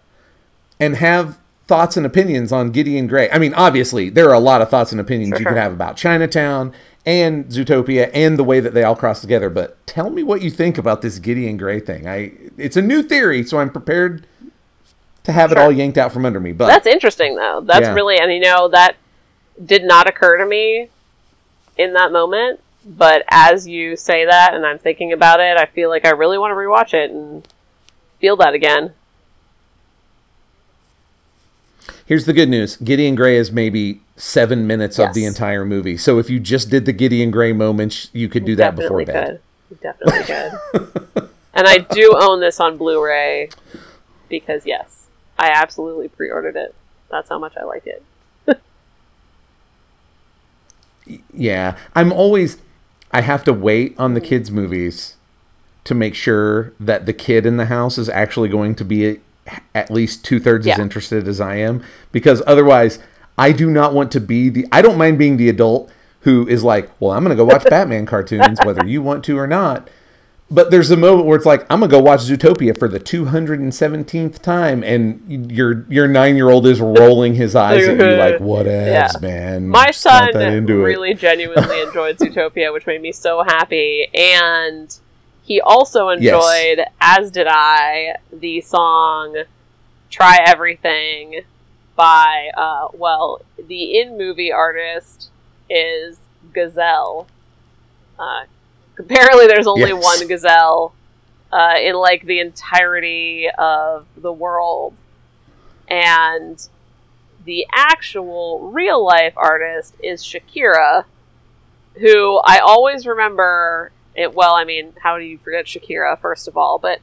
and have thoughts and opinions on Gideon Gray, I mean, obviously, there are a lot of thoughts and opinions you can have about Chinatown and Zootopia and the way that they all cross together, but tell me what you think about this Gideon Gray thing. It's a new theory, so I'm prepared to have it all yanked out from under me. But that's interesting, though. That's really, and you know, that did not occur to me in that moment, but as you say that and I'm thinking about it, I feel like I really want to rewatch it and feel that again. Here's the good news. Gideon Gray is maybe 7 minutes of the entire movie. So if you just did the Gideon Gray moments, you could do that before bed. You definitely could. And I do own this on Blu-ray because, yes, I absolutely pre-ordered it. That's how much I like it. Yeah, I have to wait on the kids' movies to make sure that the kid in the house is actually going to be at least 2/3 as interested as I am, because otherwise I do not want to be I don't mind being the adult who is like, well, I'm going to go watch Batman cartoons, whether you want to or not. But there's a moment where it's like, I'm going to go watch Zootopia for the 217th time, and your 9-year-old is rolling his eyes at you like, whatevs, man. My son really genuinely enjoyed Zootopia, which made me so happy. And he also enjoyed, as did I, the song Try Everything by, the in-movie artist is Gazelle. Apparently there's only one Gazelle in like the entirety of the world, and the actual real life artist is Shakira, who I always remember Well, I mean, how do you forget Shakira, first of all? But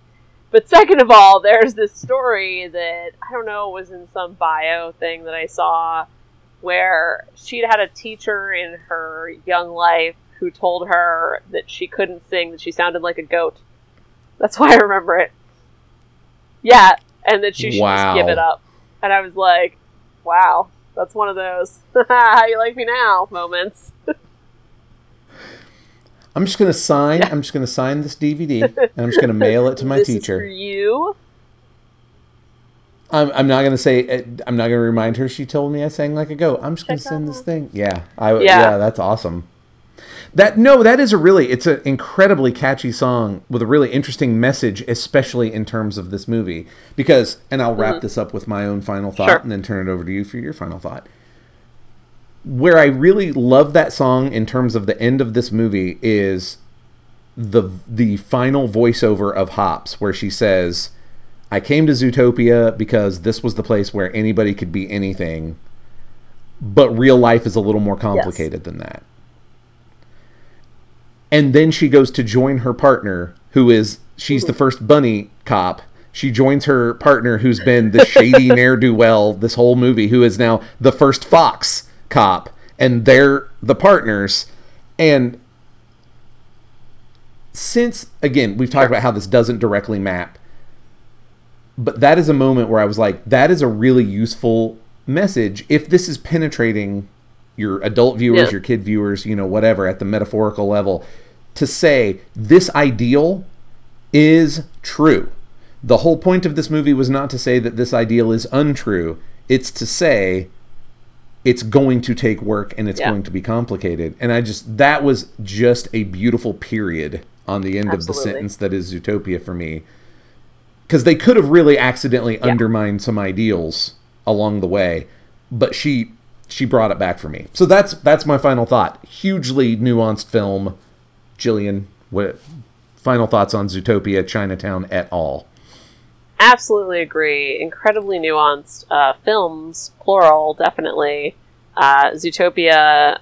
second of all, there's this story that, I don't know, was in some bio thing that I saw where she'd had a teacher in her young life who told her that she couldn't sing, that she sounded like a goat. That's why I remember it. Yeah, and that she should just give it up. And I was like, wow, that's one of those how you like me now moments. I'm just going to sign this DVD and I'm just going to mail it to my teacher. This is for you. I'm not going to remind her she told me I sang like a goat. I'm just going to send this thing. Yeah, that's awesome. It's an incredibly catchy song with a really interesting message, especially in terms of this movie. Because, and I'll wrap this up with my own final thought and then turn it over to you for your final thought. Where I really love that song in terms of the end of this movie is the final voiceover of Hopps, where she says, I came to Zootopia because this was the place where anybody could be anything, but real life is a little more complicated than that. And then she goes to join her partner, she's the first bunny cop. She joins her partner, who's been the shady ne'er-do-well this whole movie, who is now the first fox cop, and they're the partners. And since, again, we've talked about how this doesn't directly map, but that is a moment where I was like, that is a really useful message if this is penetrating your adult viewers, your kid viewers, whatever, at the metaphorical level, to say this ideal is true. The whole point of this movie was not to say that this ideal is untrue. It's to say it's going to take work and it's going to be complicated. And that was just a beautiful period on the end of the sentence that is Zootopia for me. Because they could have really accidentally undermined some ideals along the way, but she brought it back for me. So that's my final thought. Hugely nuanced film. Jillian, what final thoughts on Zootopia, Chinatown et al.? Absolutely agree. Incredibly nuanced films, plural, definitely. Zootopia,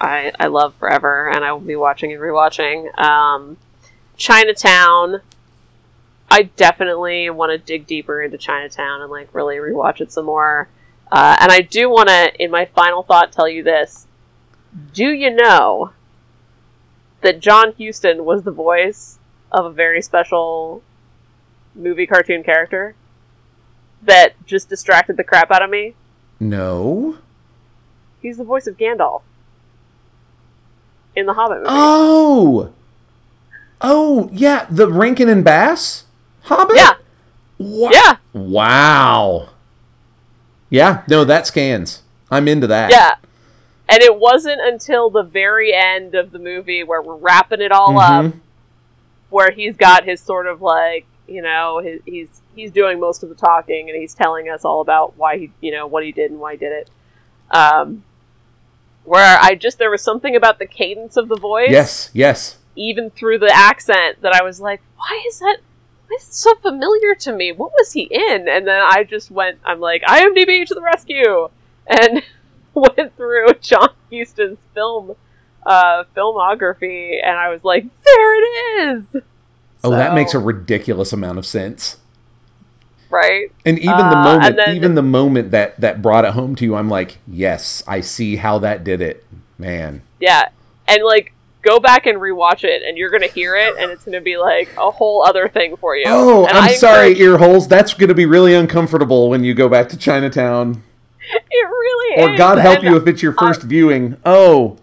I love forever, and I will be watching and rewatching. Chinatown, I definitely want to dig deeper into Chinatown and really rewatch it some more. And I do want to, in my final thought, tell you this. Do you know that John Huston was the voice of a very special movie cartoon character that just distracted the crap out of me? No. He's the voice of Gandalf in the Hobbit movie. Oh, yeah, the Rankin and Bass Hobbit? Yeah. Yeah. Wow. Yeah, no, that scans. I'm into that. Yeah. And it wasn't until the very end of the movie where we're wrapping it all up, where he's got his sort of he's doing most of the talking and he's telling us all about why he, what he did and why he did it. Where there was something about the cadence of the voice. Yes. Even through the accent that I was like, why is it so familiar to me? What was he in? And then I'm like, IMDb to the rescue, and went through John Huston's filmography. And I was like, there it is. Oh, that makes a ridiculous amount of sense. Right. And even the moment that brought it home to you, I'm like, yes, I see how that did it, man. Yeah. And go back and rewatch it and you're going to hear it and it's going to be a whole other thing for you. Oh, and I'm sorry, ear holes. That's going to be really uncomfortable when you go back to Chinatown. It really is. Or God help you if it's your first viewing. Oh.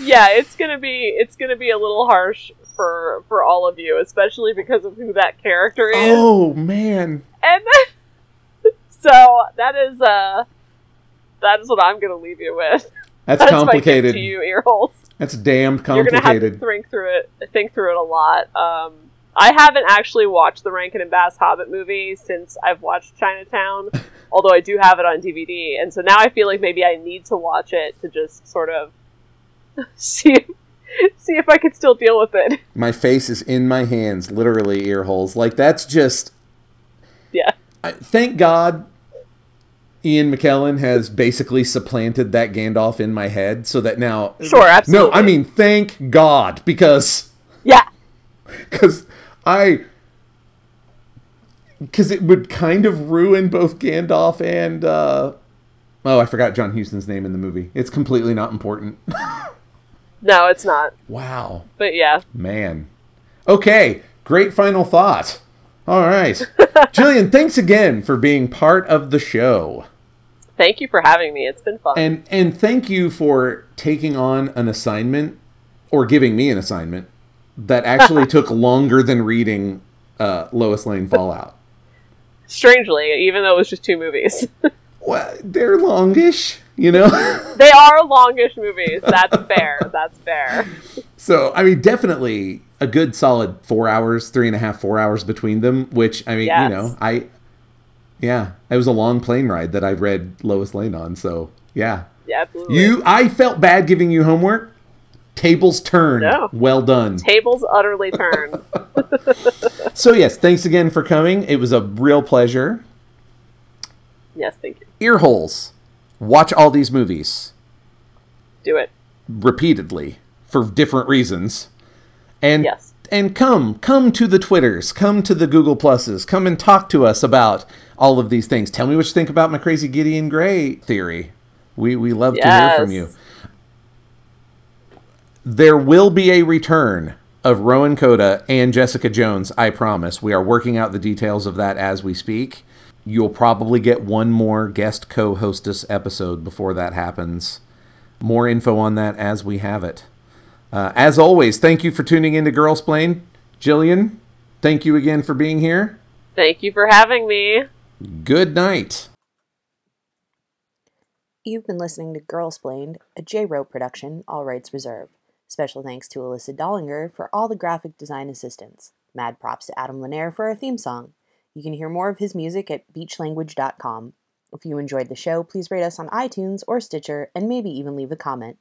Yeah, it's going to be a little harsh for all of you, especially because of who that character is. Oh, man. And then, so that is what I'm going to leave you with. That's complicated. My gift to you, ear holes. That's damned complicated. You're going to have to think through it a lot. I haven't actually watched the Rankin and Bass Hobbit movie since I've watched Chinatown, although I do have it on DVD. And so now I feel like maybe I need to watch it to just sort of see if I could still deal with it. My face is in my hands, literally, ear holes. That's just... Yeah. Thank God Ian McKellen has basically supplanted that Gandalf in my head, so that now... Sure, absolutely. No, I mean, thank God, because... Yeah. Because it would kind of ruin both Gandalf and... Oh, I forgot John Huston's name in the movie. It's completely not important. No, it's not. Wow. But yeah. Man. Okay, great final thought. All right. Jillian, thanks again for being part of the show. Thank you for having me. It's been fun. And thank you for taking on an assignment, or giving me an assignment, that actually took longer than reading Lois Lane Fallout. Strangely, even though it was just two movies. Well, they're longish, you know? They are longish movies. That's fair. That's fair. So, I mean, definitely... a good solid 4 hours, 3.5, 4 hours between them, which, I mean, yes. You know, it was a long plane ride that I read Lois Lane on. So yeah. Yeah, absolutely. I felt bad giving you homework. Tables turned. No. Well done. Tables utterly turned. So yes, thanks again for coming. It was a real pleasure. Yes. Thank you. Earholes. Watch all these movies. Do it. Repeatedly for different reasons. And yes. And come to the Twitters, come to the Google Pluses, come and talk to us about all of these things. Tell me what you think about my crazy Gideon Gray theory. We love to hear from you. There will be a return of Rowan Coda and Jessica Jones, I promise. We are working out the details of that as we speak. You'll probably get one more guest co-hostess episode before that happens. More info on that as we have it. As always, thank you for tuning in to Girlsplained. Jillian, thank you again for being here. Thank you for having me. Good night. You've been listening to Girlsplained, a J. Rowe production, all rights reserved. Special thanks to Alyssa Dollinger for all the graphic design assistance. Mad props to Adam Lanier for our theme song. You can hear more of his music at beachlanguage.com. If you enjoyed the show, please rate us on iTunes or Stitcher, and maybe even leave a comment.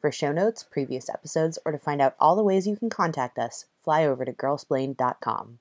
For show notes, previous episodes, or to find out all the ways you can contact us, fly over to girlsplained.com.